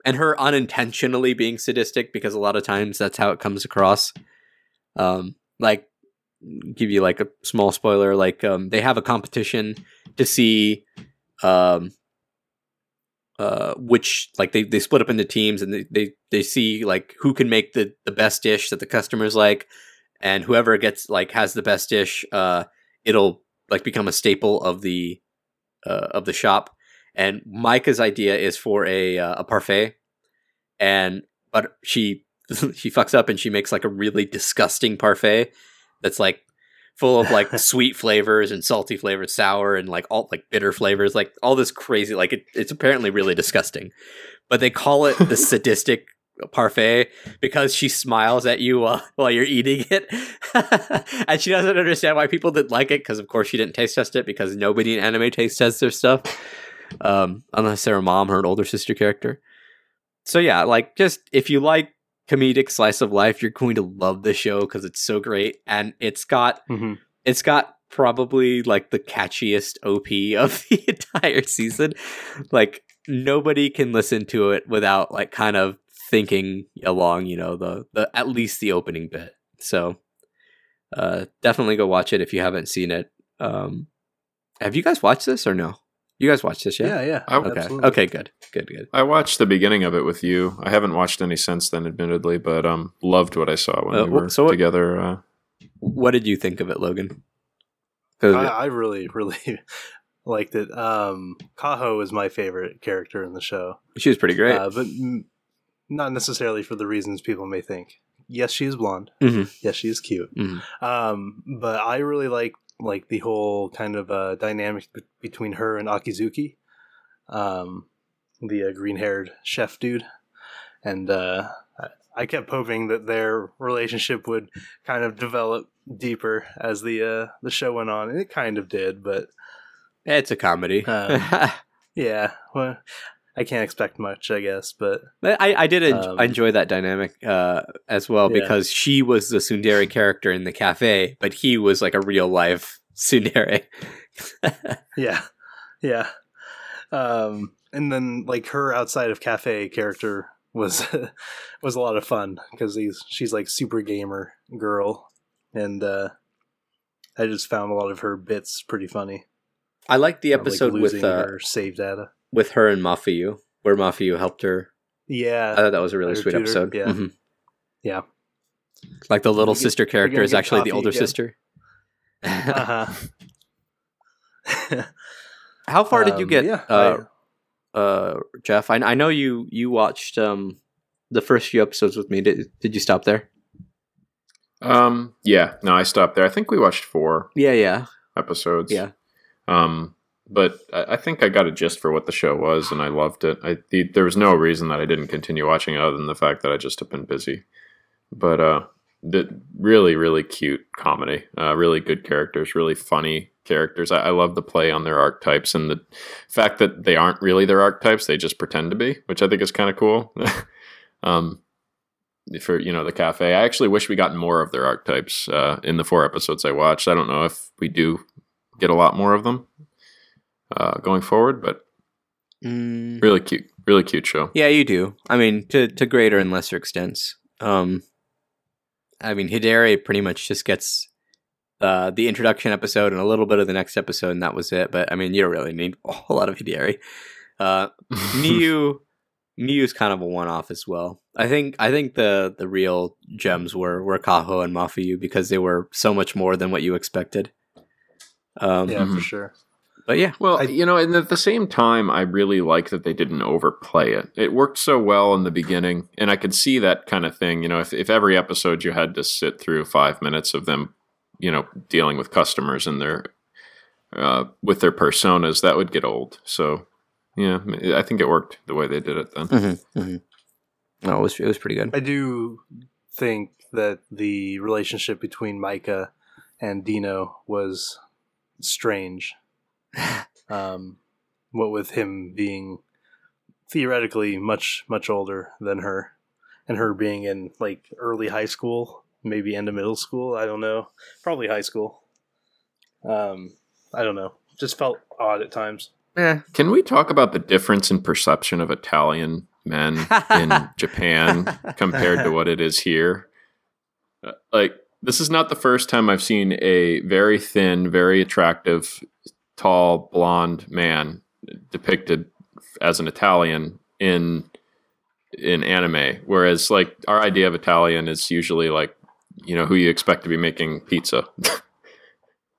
and her unintentionally being sadistic, because a lot of times that's how it comes across. Um, like, give you, like, a small spoiler, like, um, they have a competition to see... Um, Uh, which like they, they split up into teams and they, they, they see like who can make the, the best dish that the customers like, and whoever gets like has the best dish, uh, it'll like become a staple of the uh, of the shop. And Micah's idea is for a uh, a parfait, and but she she fucks up and she makes like a really disgusting parfait that's like full of like sweet flavors and salty flavors, sour and like all like bitter flavors, like all this crazy, like it, it's apparently really disgusting, but they call it the sadistic parfait because she smiles at you while, while you're eating it. And she doesn't understand why people didn't like it, because of course she didn't taste test it, because nobody in anime taste tests their stuff, um, unless they're a mom or an older sister character. So yeah, like just if you like comedic slice of life, you're going to love the show because it's so great, and it's got mm-hmm. it's got probably like the catchiest O P of the entire season. Like nobody can listen to it without like kind of thinking along, you know, the, the at least the opening bit. So uh definitely go watch it if you haven't seen it. Um have you guys watched this or no? You guys watched this yet? Yeah, yeah. I, okay, absolutely. okay, good, good, good. I watched the beginning of it with you. I haven't watched any since then, admittedly, but um, loved what I saw when uh, we were so what, together. Uh, what did you think of it, Logan? I, I really, really liked it. Um, Kaho was my favorite character in the show. She was pretty great, uh, but m- not necessarily for the reasons people may think. Yes, she is blonde. Mm-hmm. Yes, she is cute. Mm-hmm. Um, but I really liked. Like the whole kind of uh, dynamic be- between her and Akizuki, um, the uh, green-haired chef dude, and uh, I kept hoping that their relationship would kind of develop deeper as the uh, the show went on, and it kind of did. But it's a comedy, um, yeah. Well, I can't expect much, I guess, but I, I did en- um, enjoy that dynamic uh, as well, yeah. Because she was the tsundere character in the cafe, but he was like a real life tsundere. yeah, yeah. Um, and then like her outside of cafe character was was a lot of fun because he's she's like super gamer girl, and uh, I just found a lot of her bits pretty funny. I liked the episode like with uh, her save data with her and Mafuyu, where Mafuyu helped her. Yeah, I thought that was a really sweet tutor. episode. Yeah, mm-hmm. yeah. Like the little get, sister character is actually the older again. sister. Uh-huh. How far um, did you get, yeah, uh, I, uh, Jeff? I, I know you you watched um, the first few episodes with me. Did did you stop there? Um. Yeah. No, I stopped there. I think we watched four. Yeah. Yeah. Episodes. Yeah. Um. But I, I think I got a gist for what the show was, and I loved it. I the, there was no reason that I didn't continue watching it other than the fact that I just have been busy. But uh, the really, really cute comedy. Uh, really good characters. Really funny characters. I, I love the play on their archetypes and the fact that they aren't really their archetypes. They just pretend to be, which I think is kind of cool. um. For, you know, the cafe. I actually wish we got more of their archetypes uh, in the four episodes I watched. I don't know if we do get a lot more of them uh, going forward, but mm. really cute. Really cute show. Yeah, you do. I mean, to, to greater and lesser extents. Um, I mean, Hideri pretty much just gets uh, the introduction episode and a little bit of the next episode, and that was it. But, I mean, you don't really need a whole lot of Hideri. Uh, Miyu... Miyu's kind of a one-off as well. I think I think the, the real gems were, were Kaho and Mafuyu because they were so much more than what you expected. Um, yeah, for sure. But yeah. Well, I, you know, and at the same time, I really like that they didn't overplay it. It worked so well in the beginning, and I could see that kind of thing. You know, if, if every episode you had to sit through five minutes of them, you know, dealing with customers and their uh, with their personas, that would get old. So... Yeah, I think it worked the way they did it then. Mm-hmm, mm-hmm. No, it was it was pretty good. I do think that the relationship between Miika and Dino was strange. um, what with him being theoretically much much older than her, and her being in like early high school, maybe end of middle school. I don't know. Probably high school. Um, I don't know. Just felt odd at times. Eh. Can we talk about the difference in perception of Italian men in Japan compared to what it is here? Uh, like, this is not the first time I've seen a very thin, very attractive, tall, blonde man depicted as an Italian in in anime. Whereas, like, our idea of Italian is usually, like, you know, who you expect to be making pizza.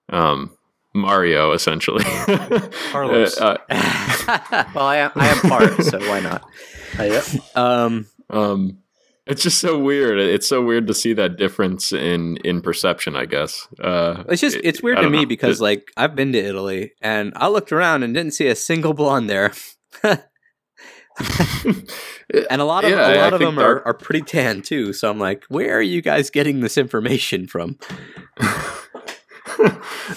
um Mario, essentially. Carlos. uh, uh, well, I am, I am part, so why not? Uh, yep. um, um, it's just so weird. It's so weird to see that difference in, in perception, I guess. Uh, it's just it's weird it, to me know. because it, like I've been to Italy and I looked around and didn't see a single blonde there. And a lot of yeah, a lot I of them are, are pretty tan too. So I'm like, where are you guys getting this information from?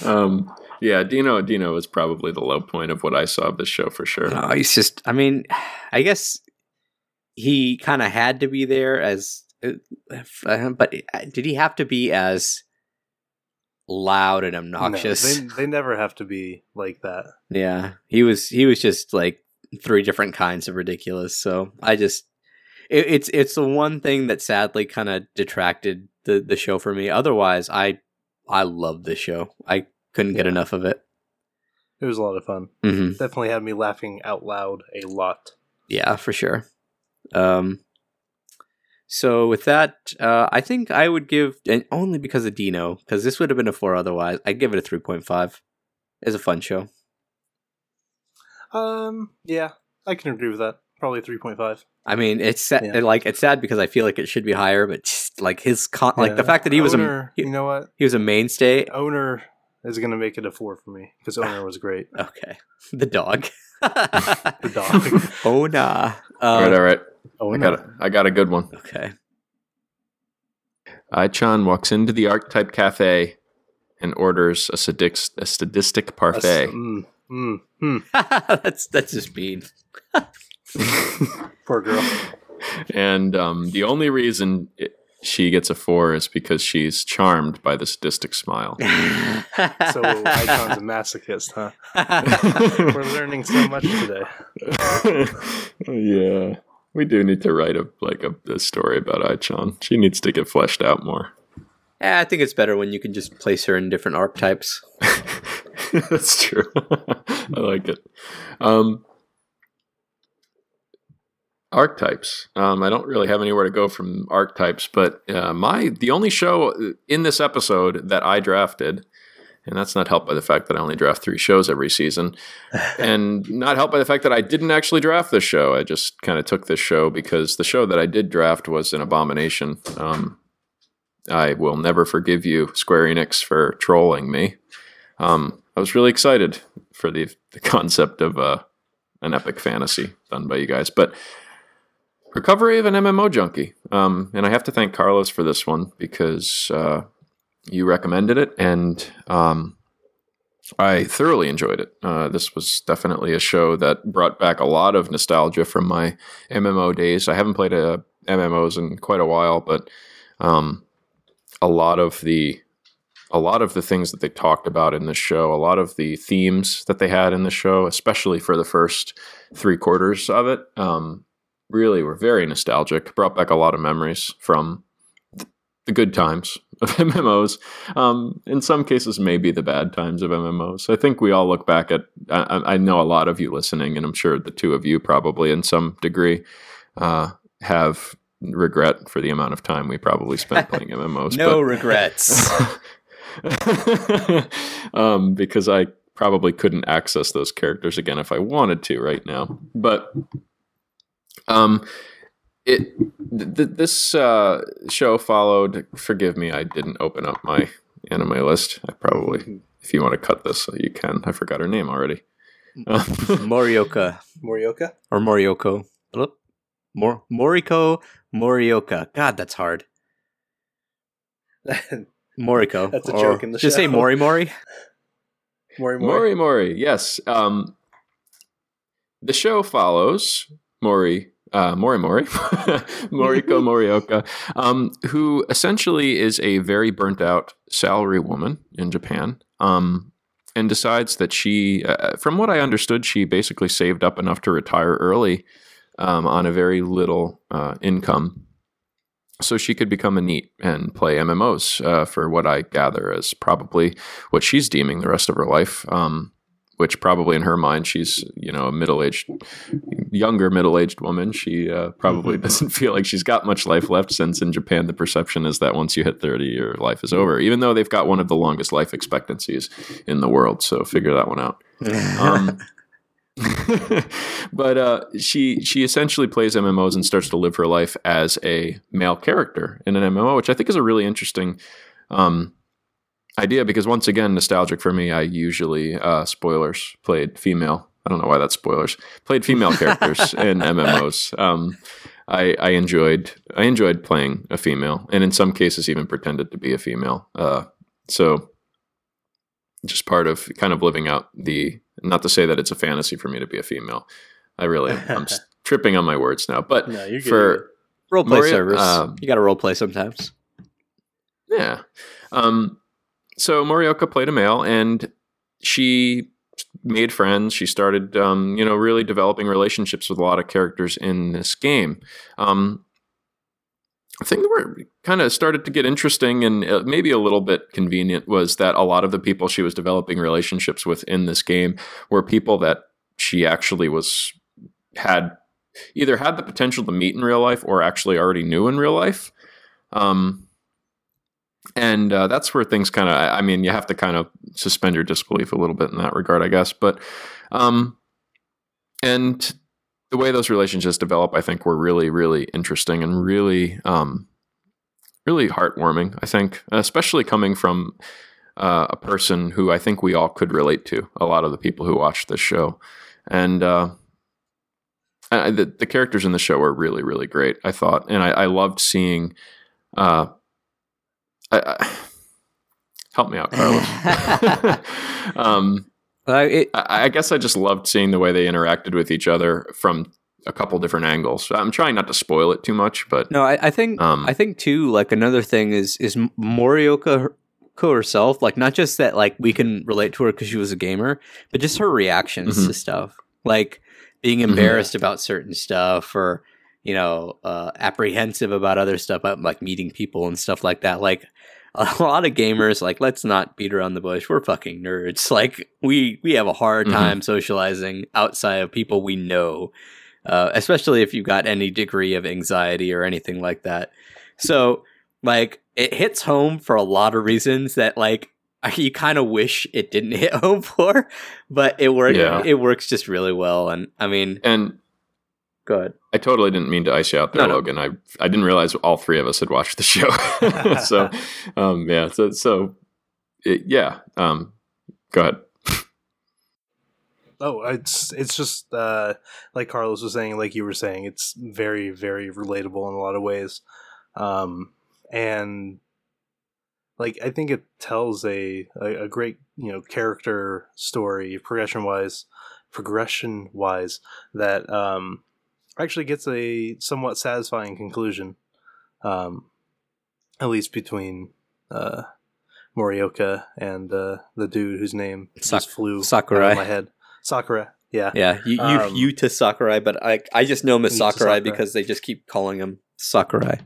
um. Yeah, Dino Dino was probably the low point of what I saw of the show for sure. No, he's just, I mean, I guess he kind of had to be there as, uh, but did he have to be as loud and obnoxious? No, they, they never have to be like that. Yeah, he was he was just like three different kinds of ridiculous. So I just, it, it's it's the one thing that sadly kind of detracted the, the show for me. Otherwise, I I loved this show. I Couldn't get yeah. enough of it. It was a lot of fun. Mm-hmm. Definitely had me laughing out loud a lot. Yeah, for sure. Um, so with that, uh, I think I would give, and only because of Dino, because this would have been a four otherwise, I'd give it a three point five. It's a fun show. Um, yeah, I can agree with that. Probably three point five. I mean, it's sad, yeah. like it's sad because I feel like it should be higher, but just, like his con- yeah. like the fact that he was Owner, a he, you know what? He was a mainstay. Owner is going to make it a four for me because Owner was great. Okay. The dog. the dog. Oh, nah. Um, all right, all right. Oh, I, got a, I got a good one. Okay. Ai-chan walks into the Archetype Cafe and orders a, sadist, a sadistic parfait. That's, mm, mm, mm. that's, that's just mean. Poor girl. And um, the only reason... It, she gets a four is because she's charmed by the sadistic smile. So Icon's a masochist, huh? We're learning so much today. Yeah. We do need to write a like a, a story about Ai-chan. She needs to get fleshed out more. Yeah, I think it's better when you can just place her in different archetypes. That's true. I like it. Um, archetypes. Um, I don't really have anywhere to go from archetypes, but uh, my the only show in this episode that I drafted, and that's not helped by the fact that I only draft three shows every season, and not helped by the fact that I didn't actually draft this show. I just kind of took this show because the show that I did draft was an abomination. Um, I will never forgive you, Square Enix, for trolling me. Um, I was really excited for the the concept of uh, an epic fantasy done by you guys, but Recovery of an M M O Junkie. Um, and I have to thank Carlos for this one because uh, you recommended it, and um, I thoroughly enjoyed it. Uh, this was definitely a show that brought back a lot of nostalgia from my M M O days. I haven't played a, M M Os in quite a while, but um, a lot of the A lot of the things that they talked about in this show, a lot of the themes that they had in the show, especially for the first three quarters of it, um, really were very nostalgic, brought back a lot of memories from th- the good times of M M Os. Um, in some cases, maybe the bad times of M M Os. I think we all look back at, I, I know a lot of you listening, and I'm sure the two of you probably in some degree uh, have regret for the amount of time we probably spent playing M M Os. No but, regrets. um, because I probably couldn't access those characters again if I wanted to right now. But um, it th- th- this uh, show followed. Forgive me, I didn't open up my anime list. I probably, if you want to cut this, you can. I forgot her name already. Uh, Morioka, Morioka, or Morioko, Mor Moriko Morioka. God, that's hard. Moriko. That's a joke in the show. Did you say Mori Mori? Mori Mori. Mori Mori, yes. Um, the show follows Mori, uh, Mori Mori, Moriko Morioka, um, who essentially is a very burnt out salary woman in Japan, um, and decides that she, uh, from what I understood, she basically saved up enough to retire early um, on a very little uh, income. So she could become a neet and play M M Os uh, for what I gather is probably what she's deeming the rest of her life, um, which probably in her mind, she's, you know, a middle-aged, younger middle-aged woman. She uh, probably doesn't feel like she's got much life left, since in Japan, the perception is that once you hit thirty, your life is over, even though they've got one of the longest life expectancies in the world. So figure that one out. Um but uh, she she essentially plays M M Os and starts to live her life as a male character in an M M O, which I think is a really interesting um, idea, because once again, nostalgic for me, I usually, uh, spoilers, played female. I don't know why that's spoilers. Played female characters in M M Os. Um, I, I enjoyed I enjoyed playing a female, and in some cases even pretended to be a female. Uh, so just part of kind of living out the... Not to say that it's a fantasy for me to be a female. I really am. I'm tripping on my words now. But no, you're for role play Maria, service, um, you got to role play sometimes. Yeah. Um, so Morioka played a male, and she made friends. She started, um, you know, really developing relationships with a lot of characters in this game. Um, I think where it kind of started to get interesting and maybe a little bit convenient was that a lot of the people she was developing relationships with in this game were people that she actually was had either had the potential to meet in real life or actually already knew in real life. Um, and uh, that's where things kind of, I mean, you have to kind of suspend your disbelief a little bit in that regard, I guess. But, um, and... the way those relationships develop, I think, were really, really interesting and really, um, really heartwarming, I think, especially coming from uh, a person who I think we all could relate to, a lot of the people who watched this show. And uh, I, the, the characters in the show were really, really great, I thought. And I, I loved seeing... Uh, I, I, help me out, Carlos. um Uh, it, I guess I just loved seeing the way they interacted with each other from a couple different angles. I'm trying not to spoil it too much, but no, I, I think um, I think too. Like another thing is is Morioka herself. Like not just that, like we can relate to her because she was a gamer, but just her reactions mm-hmm. to stuff, like being embarrassed mm-hmm. about certain stuff, or you know, uh, apprehensive about other stuff, like meeting people and stuff like that. Like a lot of gamers, like, let's not beat around the bush. We're fucking nerds. Like, we, we have a hard mm-hmm. time socializing outside of people we know, uh, especially if you've got any degree of anxiety or anything like that. So, like, it hits home for a lot of reasons that, like, you kind of wish it didn't hit home for, but it worked. Yeah. It works just really well. And I mean, and go ahead. I totally didn't mean to ice you out there, no, no. Logan. I I didn't realize all three of us had watched the show. so, um, yeah. So, so it, yeah. Um, go ahead. Oh, it's it's just uh, like Carlos was saying, like you were saying, it's very, very relatable in a lot of ways, um, and. Like, I think it tells a, a, a great, you know, character story, progression-wise, progression-wise, that um, actually gets a somewhat satisfying conclusion, um, at least between uh, Morioka and uh, the dude whose name Sa- just flew Sakurai. Out of my head. Sakurai, yeah. Yeah, you, you, um, you to Sakurai, but I I just know him as Sakurai, Sakurai because they just keep calling him Sakurai.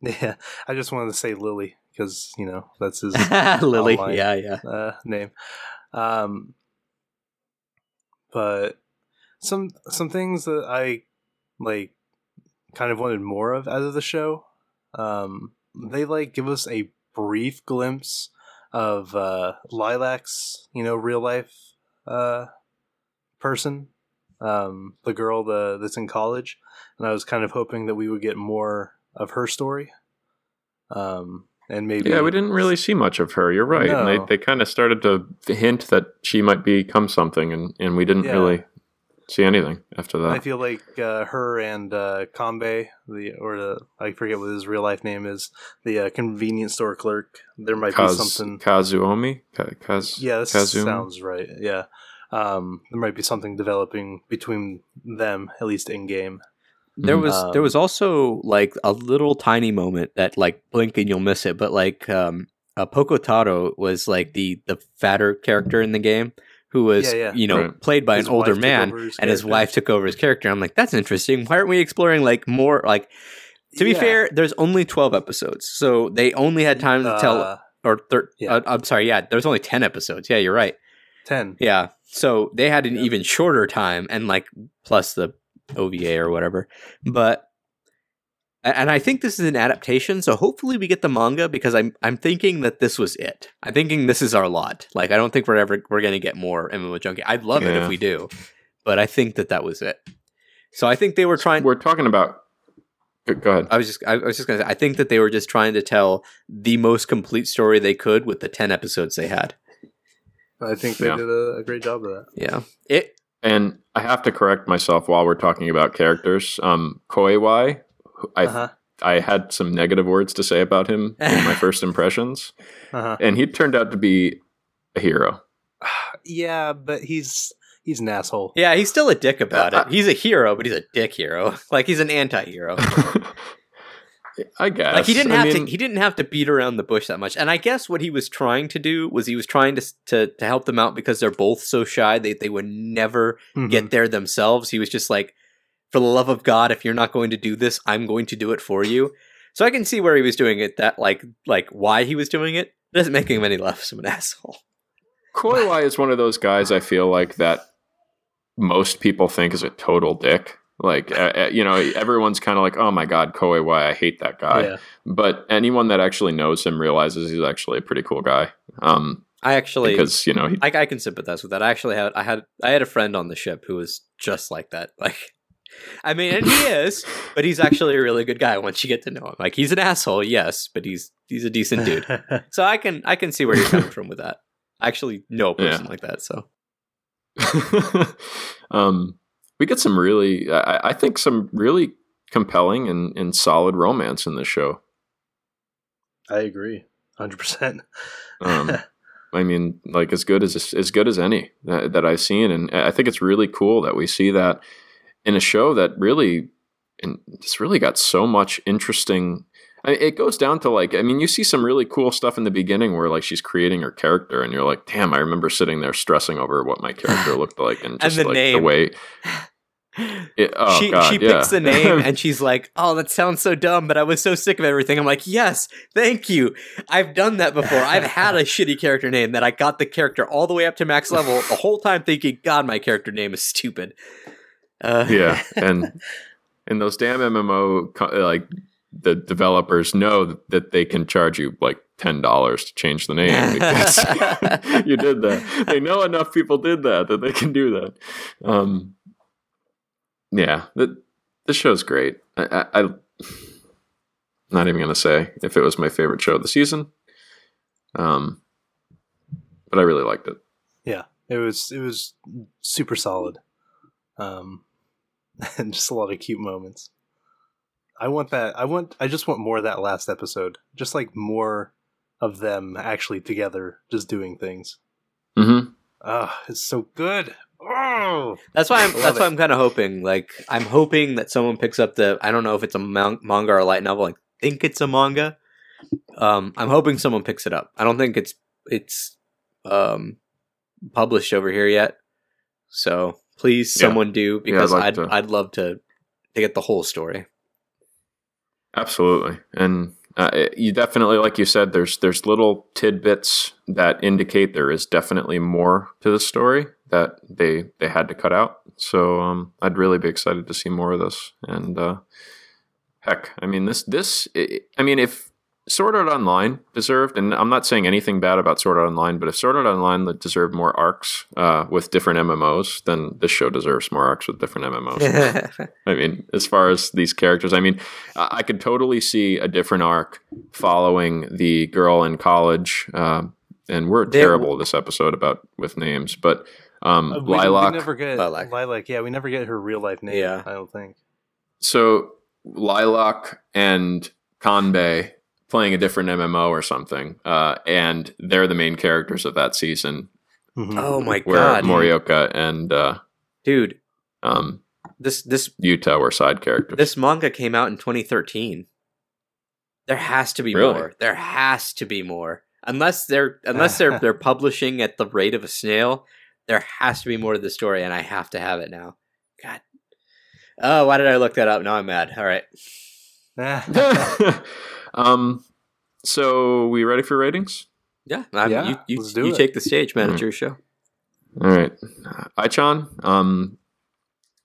Yeah, I just wanted to say Lily. Because, you know, that's his Lily, online, yeah, yeah. Uh, name. Um, but some some things that I, like, kind of wanted more of out of the show, um, they, like, give us a brief glimpse of uh, Lilac's, you know, real-life uh, person, um, the girl the, that's in college, and I was kind of hoping that we would get more of her story. Um And maybe yeah, we didn't really see much of her. You're right. No. And they, they kind of started to hint that she might become something, and, and we didn't yeah. really see anything after that. I feel like uh, her and uh, Kambe, the or the I forget what his real life name is, the uh, convenience store clerk. There might Kaz, be something. Kazuomi. Kaz. Yeah, that sounds right. Yeah, um, there might be something developing between them, at least in game. There was um, there was also like a little tiny moment that like blink and you'll miss it, but like um, uh, Pokotaro was like the, the fatter character in the game who was yeah, yeah. you know right. played by his an older man, and character. His wife took over his character. I'm like, that's interesting. Why aren't we exploring like more? Like to be yeah. fair, there's only twelve episodes, so they only had time to uh, tell. Or thir- yeah. uh, I'm sorry, yeah, there's only ten episodes. Yeah, you're right. Ten. Yeah, so they had an yeah. even shorter time, and like plus the. O V A or whatever, but and I think this is an adaptation, so hopefully we get the manga, because I'm I'm thinking that this was it. I'm thinking this is our lot. Like, I don't think we're ever we're gonna get more M M O Junkie. I'd love yeah. it if we do, but I think that that was it. So I think they were trying. We're talking about. Go ahead. I was just I was just gonna say I think that they were just trying to tell the most complete story they could with the ten episodes they had. I think they yeah. did a, a great job of that. Yeah. It. And I have to correct myself while we're talking about characters. Um, Koiwai, I uh-huh. I had some negative words to say about him in my first impressions, uh-huh. and he turned out to be a hero. Yeah, but he's he's an asshole. Yeah, he's still a dick about uh, it. He's a hero, but he's a dick hero. Like, he's an anti-hero. I guess. Like, he didn't have I mean, to. He didn't have to beat around the bush that much. And I guess what he was trying to do was he was trying to to, to help them out, because they're both so shy that they, they would never mm-hmm. get there themselves. He was just like, "For the love of God, if you're not going to do this, I'm going to do it for you." So I can see where he was doing it. That like like why he was doing it, it doesn't make him any less of an asshole. Koiwai is one of those guys I feel like that most people think is a total dick. Like, uh, you know, everyone's kind of like, oh my God, Koiwai, I hate that guy. Yeah. But anyone that actually knows him realizes he's actually a pretty cool guy. Um, I actually, because, you know, he, I, I can sympathize with that. I actually had, I had, I had a friend on the ship who was just like that. Like, I mean, and he is, but he's actually a really good guy once you get to know him. Like, he's an asshole, yes, but he's, he's a decent dude. So I can, I can see where you're coming from with that. I actually know a person yeah. like that. So, um, we get some really, I, I think, some really compelling and, and solid romance in this show. I agree, one hundred percent. um, I mean, like as good as as good as any that, that I've seen, and I think it's really cool that we see that in a show that really, and it's really got so much interesting. I mean, it goes down to like, I mean, you see some really cool stuff in the beginning where like she's creating her character, and you're like, damn, I remember sitting there stressing over what my character looked like, and just and the like name. the way. It, oh, she God, she yeah. picks the name and she's like, oh, that sounds so dumb, but I was so sick of everything. I'm like, yes, thank you. I've done that before. I've had a shitty character name that I got the character all the way up to max level the whole time thinking, God, my character name is stupid. Uh. Yeah, and in those damn M M O, like, the developers know that they can charge you like ten dollars to change the name because you did that. They know enough people did that that they can do that. Um, yeah, the, the show's great. I, I, I'm not even going to say if it was my favorite show of the season, um, but I really liked it. Yeah, it was it was super solid, um, and just a lot of cute moments. I want that. I want. I just want more of that last episode. Just like more of them actually together, just doing things. Mm-hmm. Ah, oh, it's so good. Oh, that's why I'm. That's it. why I'm kind of hoping. Like, I'm hoping that someone picks up the. I don't know if it's a man- manga or a light novel. I think it's a manga. Um, I'm hoping someone picks it up. I don't think it's it's um, published over here yet. So please, yeah. someone do because yeah, I'd like I'd, to. I'd love to to get the whole story. Absolutely, and uh, you definitely, like you said, there's there's little tidbits that indicate there is definitely more to the story that they they had to cut out. So um, I'd really be excited to see more of this. And uh, heck, I mean this this it, I mean if Sword Art Online deserved, and I'm not saying anything bad about Sword Art Online, but if Sword Art Online deserved more arcs uh, with different M M Os, then this show deserves more arcs with different M M Os. I mean, as far as these characters, I mean, I could totally see a different arc following the girl in college, uh, and we're they, terrible this episode about with names, but um, uh, we, Lilac, we never get Lilac. Lilac, yeah, we never get her real life name, yeah. I don't think. So Lilac and Kanbei playing a different M M O or something, uh, and they're the main characters of that season. Mm-hmm. Oh my where god! Morioka and uh, dude, um, this this Yuta were side characters. This manga came out in twenty thirteen. There has to be really? more. There has to be more, unless they're unless they're they're publishing at the rate of a snail. There has to be more to the story, and I have to have it now. God, oh, why did I look that up? Now I'm mad. All right. Um, so we ready for ratings? Yeah, I mean, yeah you, you, let's do you it. Take the stage, man. It's your show. All right, Aichan, um,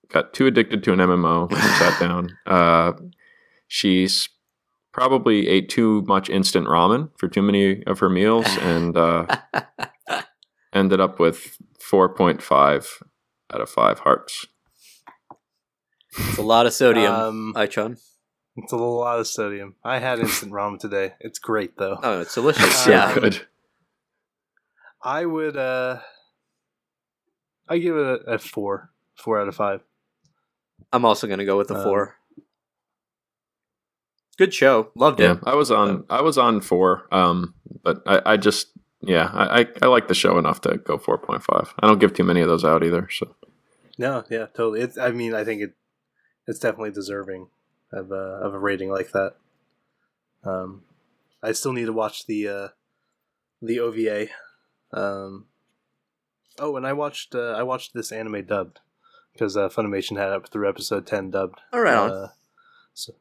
got too addicted to an M M O when she sat down. Uh, she's probably ate too much instant ramen for too many of her meals, and uh, ended up with four point five out of five hearts. It's a lot of sodium, um, Aichan. It's a lot of sodium. I had instant ramen today. It's great, though. Oh, it's delicious. Um, yeah, good. I would. Uh, I give it a, a four, four out of five. I'm also going to go with a um, four. Good show. Loved yeah, it. I was on. I was on four. Um, but I, I just, yeah, I, I, I like the show enough to go four point five. I don't give too many of those out either. So. No. Yeah. Totally. It's. I mean, I think it. It's definitely deserving of a of a rating like that. Um, I still need to watch the uh, the O V A. Um, oh, and I watched uh, I watched this anime dubbed because uh, Funimation had it up through episode ten dubbed. All right. Uh, so,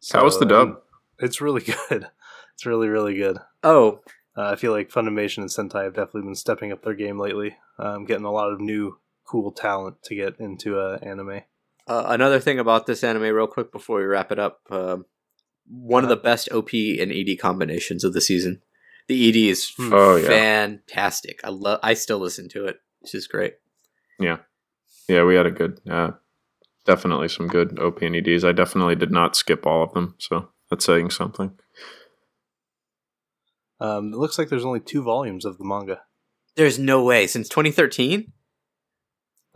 so, How was the dub? Um, it's really good. It's really really good. Oh, uh, I feel like Funimation and Sentai have definitely been stepping up their game lately. Um, getting a lot of new cool talent to get into uh, anime. Uh, another thing about this anime, real quick, before we wrap it up, uh, one uh, of the best O P and E D combinations of the season. The E D is f- oh, yeah. fantastic. I love. I still listen to it. It's just great. Yeah, yeah. We had a good, uh, definitely some good O P and E Ds. I definitely did not skip all of them, so that's saying something. Um, it looks like there's only two volumes of the manga. There's no way since twenty thirteen.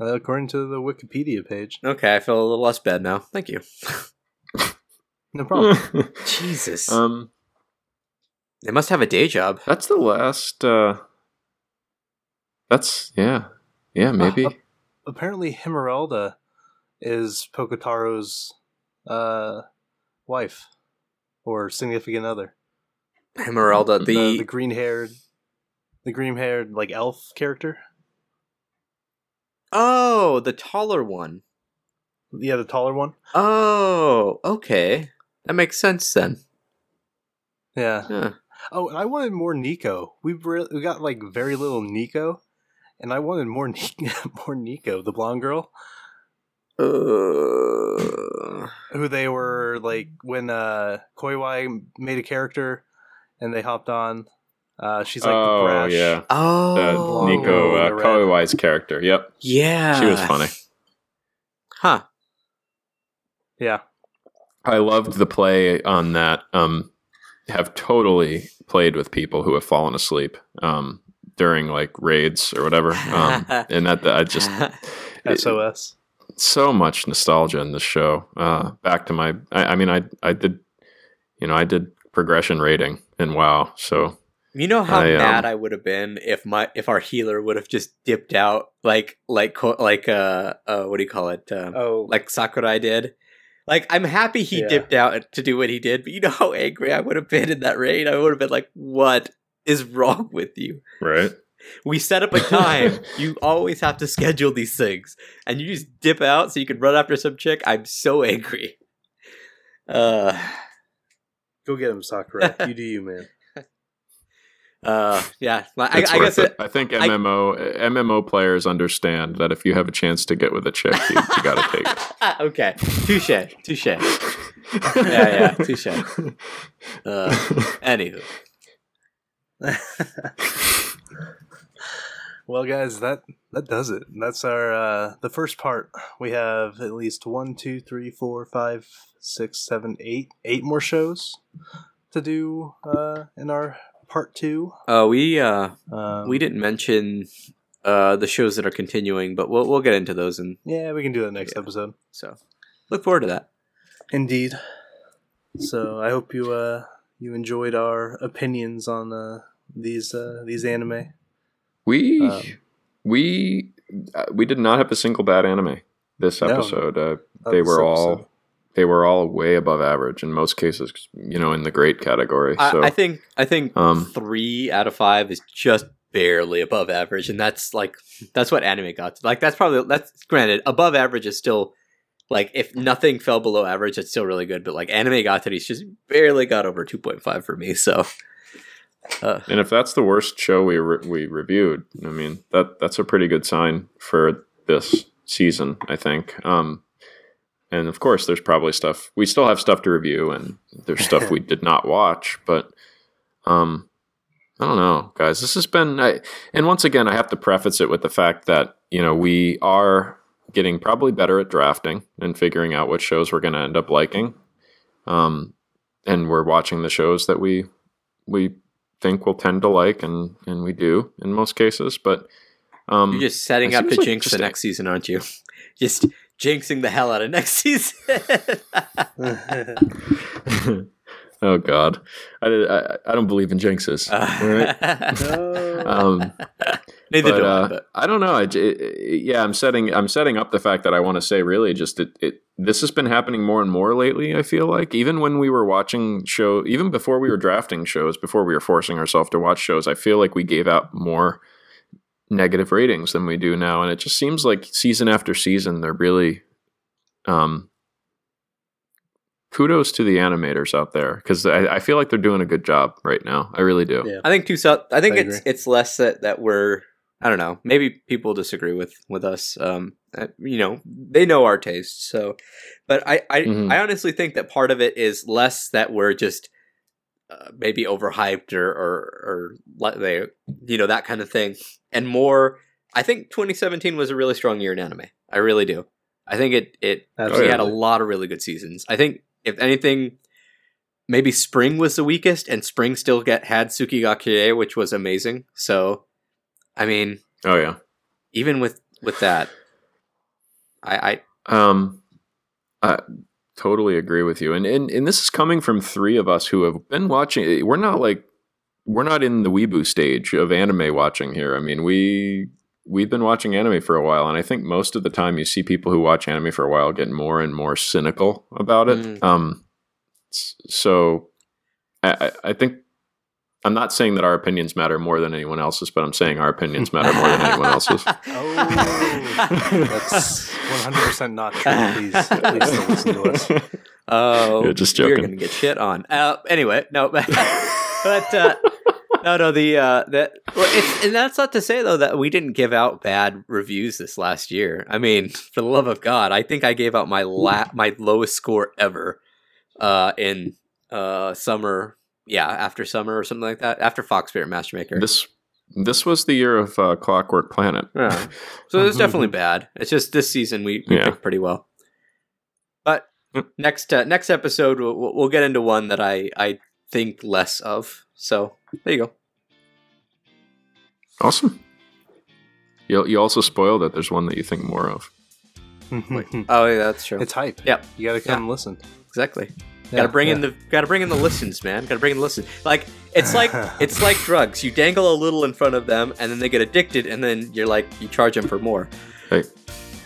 According to the Wikipedia page. Okay, I feel a little less bad now. Thank you. No problem. Jesus. Um, they must have a day job. That's the last... Uh, that's... Yeah. Yeah, maybe. Uh, apparently, Himeralda is Pocotaro's uh, wife. Or significant other. Himeralda, the... The, the green-haired... The green-haired, like, elf character. Oh, the taller one. Yeah, the taller one. Oh, okay. That makes sense then. Yeah. Huh. Oh, and I wanted more Nico. We re- we got like very little Nico, and I wanted more Ni- more Nico, the blonde girl. Uh... Who they were like when uh, Koiwai made a character, and they hopped on. Uh, she's like oh, the brash. Yeah. Oh, the Nico uh, Koiwai's character. Yep. Yeah, she was funny. Huh. Yeah. I loved the play on that. Um, have totally played with people who have fallen asleep um, during like raids or whatever, um, and that, that I just S O S. It, so much nostalgia in this show. Uh, back to my, I, I mean, I I did, you know, I did progression raiding in WoW. So you know how I, mad um, I would have been if my if our healer would have just dipped out like like like uh, uh what do you call it? Um, oh, like Sakurai did. Like, I'm happy he yeah. dipped out to do what he did, but you know how angry I would have been in that raid? I would have been like, what is wrong with you? Right. We set up a time. You always have to schedule these things. And you just dip out so you can run after some chick. I'm so angry. Uh, Go get him, Sakurai. You do you, man. Uh, yeah. I, I guess it. It, I think M M O I, M M O players understand that if you have a chance to get with a chick, you, you gotta take it. Okay, touche, touche. yeah, yeah, touche. Uh, anywho. Well, guys, that that does it. That's our uh, the first part. We have at least one, two, three, four, five, six, seven, eight, eight more shows to do uh, in our. Part two. Uh, we uh, um, we didn't mention uh, the shows that are continuing, but we'll we'll get into those and yeah, we can do that next yeah. episode. So look forward to that. Indeed. So I hope you uh, you enjoyed our opinions on uh, these uh, these anime. We um, we uh, we did not have a single bad anime this episode. No, uh, they were all. Episode. They were all way above average in most cases, you know, in the great category. So, I, I think I think um, three out of five is just barely above average, and that's like that's what anime got to. Like that's probably that's granted. Above average is still like if nothing fell below average, it's still really good. But like anime got to, it's just barely got over two point five for me. So, uh. and if that's the worst show we re- we reviewed, I mean that that's a pretty good sign for this season, I think. Um, And of course, there's probably stuff we still have stuff to review, and there's stuff we did not watch. But um, I don't know, guys. This has been, I, and once again, I have to preface it with the fact that you know we are getting probably better at drafting and figuring out what shows we're going to end up liking, um, and we're watching the shows that we we think we'll tend to like, and and we do in most cases. But um, you're just setting up to like jinx the next season, aren't you? Just. Jinxing the hell out of next season. Oh God, I, did, I I don't believe in jinxes. All right? no. um, Neither but, do I. But. Uh, I don't know. I, it, yeah, I'm setting I'm setting up the fact that I want to say really just it, it. This has been happening more and more lately. I feel like even when we were watching show, even before we were drafting shows, before we were forcing ourselves to watch shows, I feel like we gave out more negative ratings than we do now, and it just seems like season after season they're really um kudos to the animators out there because I, I feel like they're doing a good job right now. I really do. Yeah. I think too so I think I it's agree. It's less that, that we're I don't know, maybe people disagree with with us. Um you know, they know our tastes. So but I I, mm-hmm. I honestly think that part of it is less that we're just Uh, maybe overhyped or, or or they you know that kind of thing, and more. I think twenty seventeen was a really strong year in anime. I really do. I think it it Absolutely. Actually had a lot of really good seasons. I think if anything, maybe spring was the weakest, and spring still get had Tsukigakure, which was amazing. So, I mean, oh yeah, even with with that, I, I um, uh. Totally agree with you. And, and and this is coming from three of us who have been watching. We're not like we're not in the weeboo stage of anime watching here. I mean, we we've been watching anime for a while, and I think most of the time you see people who watch anime for a while get more and more cynical about it. Mm. Um, so I, I think I'm not saying that our opinions matter more than anyone else's, but I'm saying our opinions matter more than anyone else's. Oh, that's one hundred percent not true. Please, please don't listen to us. Oh, you're just joking. You're going to get shit on. Uh, anyway, no, but, but uh, no, no, the uh, that well, it's, and that's not to say though that we didn't give out bad reviews this last year. I mean, for the love of God, I think I gave out my la- my lowest score ever uh, in uh, summer. Yeah, after summer or something like that. After Fox Spirit Mastermaker. This this was the year of uh, Clockwork Planet. Yeah. So it was definitely bad. It's just this season we, we yeah. did pretty well. But next uh, next episode, we'll, we'll get into one that I, I think less of. So there you go. Awesome. You, you also spoil that there's one that you think more of. Oh, yeah, that's true. It's hype. Yeah. You got to come yeah. and listen. Exactly. Yeah, gotta bring yeah. in the gotta bring in the listens, man. Gotta bring in the listens. Like it's like it's like drugs. You dangle a little in front of them, and then they get addicted, and then you're like you charge them for more. Hey,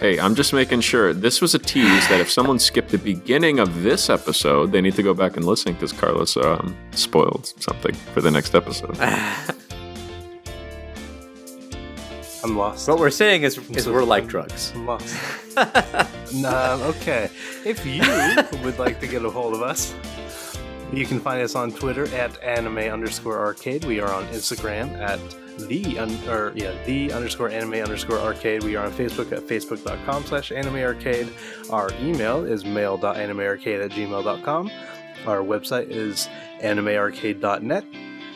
hey, I'm just making sure. This was a tease that if someone skipped the beginning of this episode, they need to go back and listen because Carlos um, spoiled something for the next episode. I'm lost. What we're saying is, is we're like drugs. I'm lost. Nah, okay. If you would like to get a hold of us, you can find us on Twitter at anime underscore arcade. We are on Instagram at the, un- or, yeah, the underscore anime underscore arcade. We are on Facebook at facebook.com slash anime arcade. Our email is mail.animearcade at gmail.com. Our website is animearcade dot net.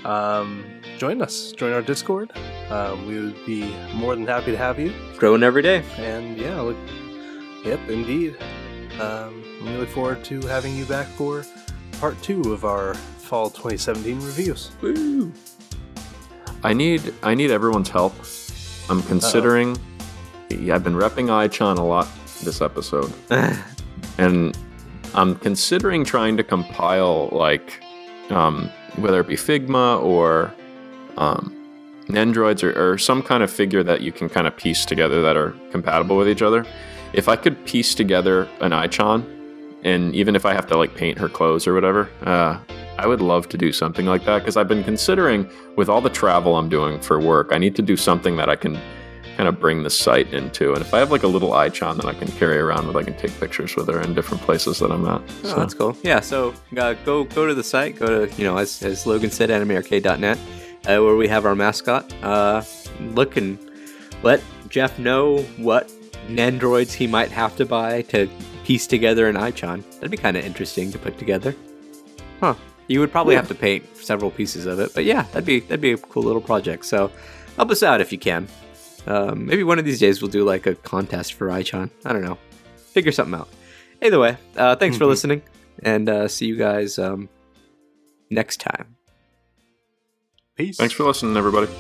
Um, join us. Join our Discord. Um, we would be more than happy to have you. Growing every day. And yeah, look, yep, indeed. Um, we look forward to having you back for part two of our fall twenty seventeen reviews. Woo! I need I need everyone's help. I'm considering. Uh-oh. I've been repping Ai-chan a lot this episode, and I'm considering trying to compile like um, whether it be Figma or. Um, Nendroids or, or some kind of figure that you can kind of piece together that are compatible with each other. If I could piece together an Ai-chan, and even if I have to like paint her clothes or whatever, uh, I would love to do something like that because I've been considering with all the travel I'm doing for work, I need to do something that I can kind of bring the site into. And if I have like a little Ai-chan that I can carry around with, I can take pictures with her in different places that I'm at. Oh, so. That's cool. Yeah, so uh, go go to the site. Go to, you know, as, as Logan said, animearcade dot net. Uh, where we have our mascot. Uh, look and let Jeff know what Nendroids he might have to buy to piece together an Ai-chan. That'd be kind of interesting to put together. Huh. You would probably yeah. have to paint several pieces of it, but yeah, that'd be that'd be a cool little project. So help us out if you can. Um, maybe one of these days we'll do like a contest for Ai-chan. I don't know. Figure something out. Either way, uh, thanks mm-hmm. for listening, and uh, see you guys um, next time. Peace. Thanks for listening, everybody.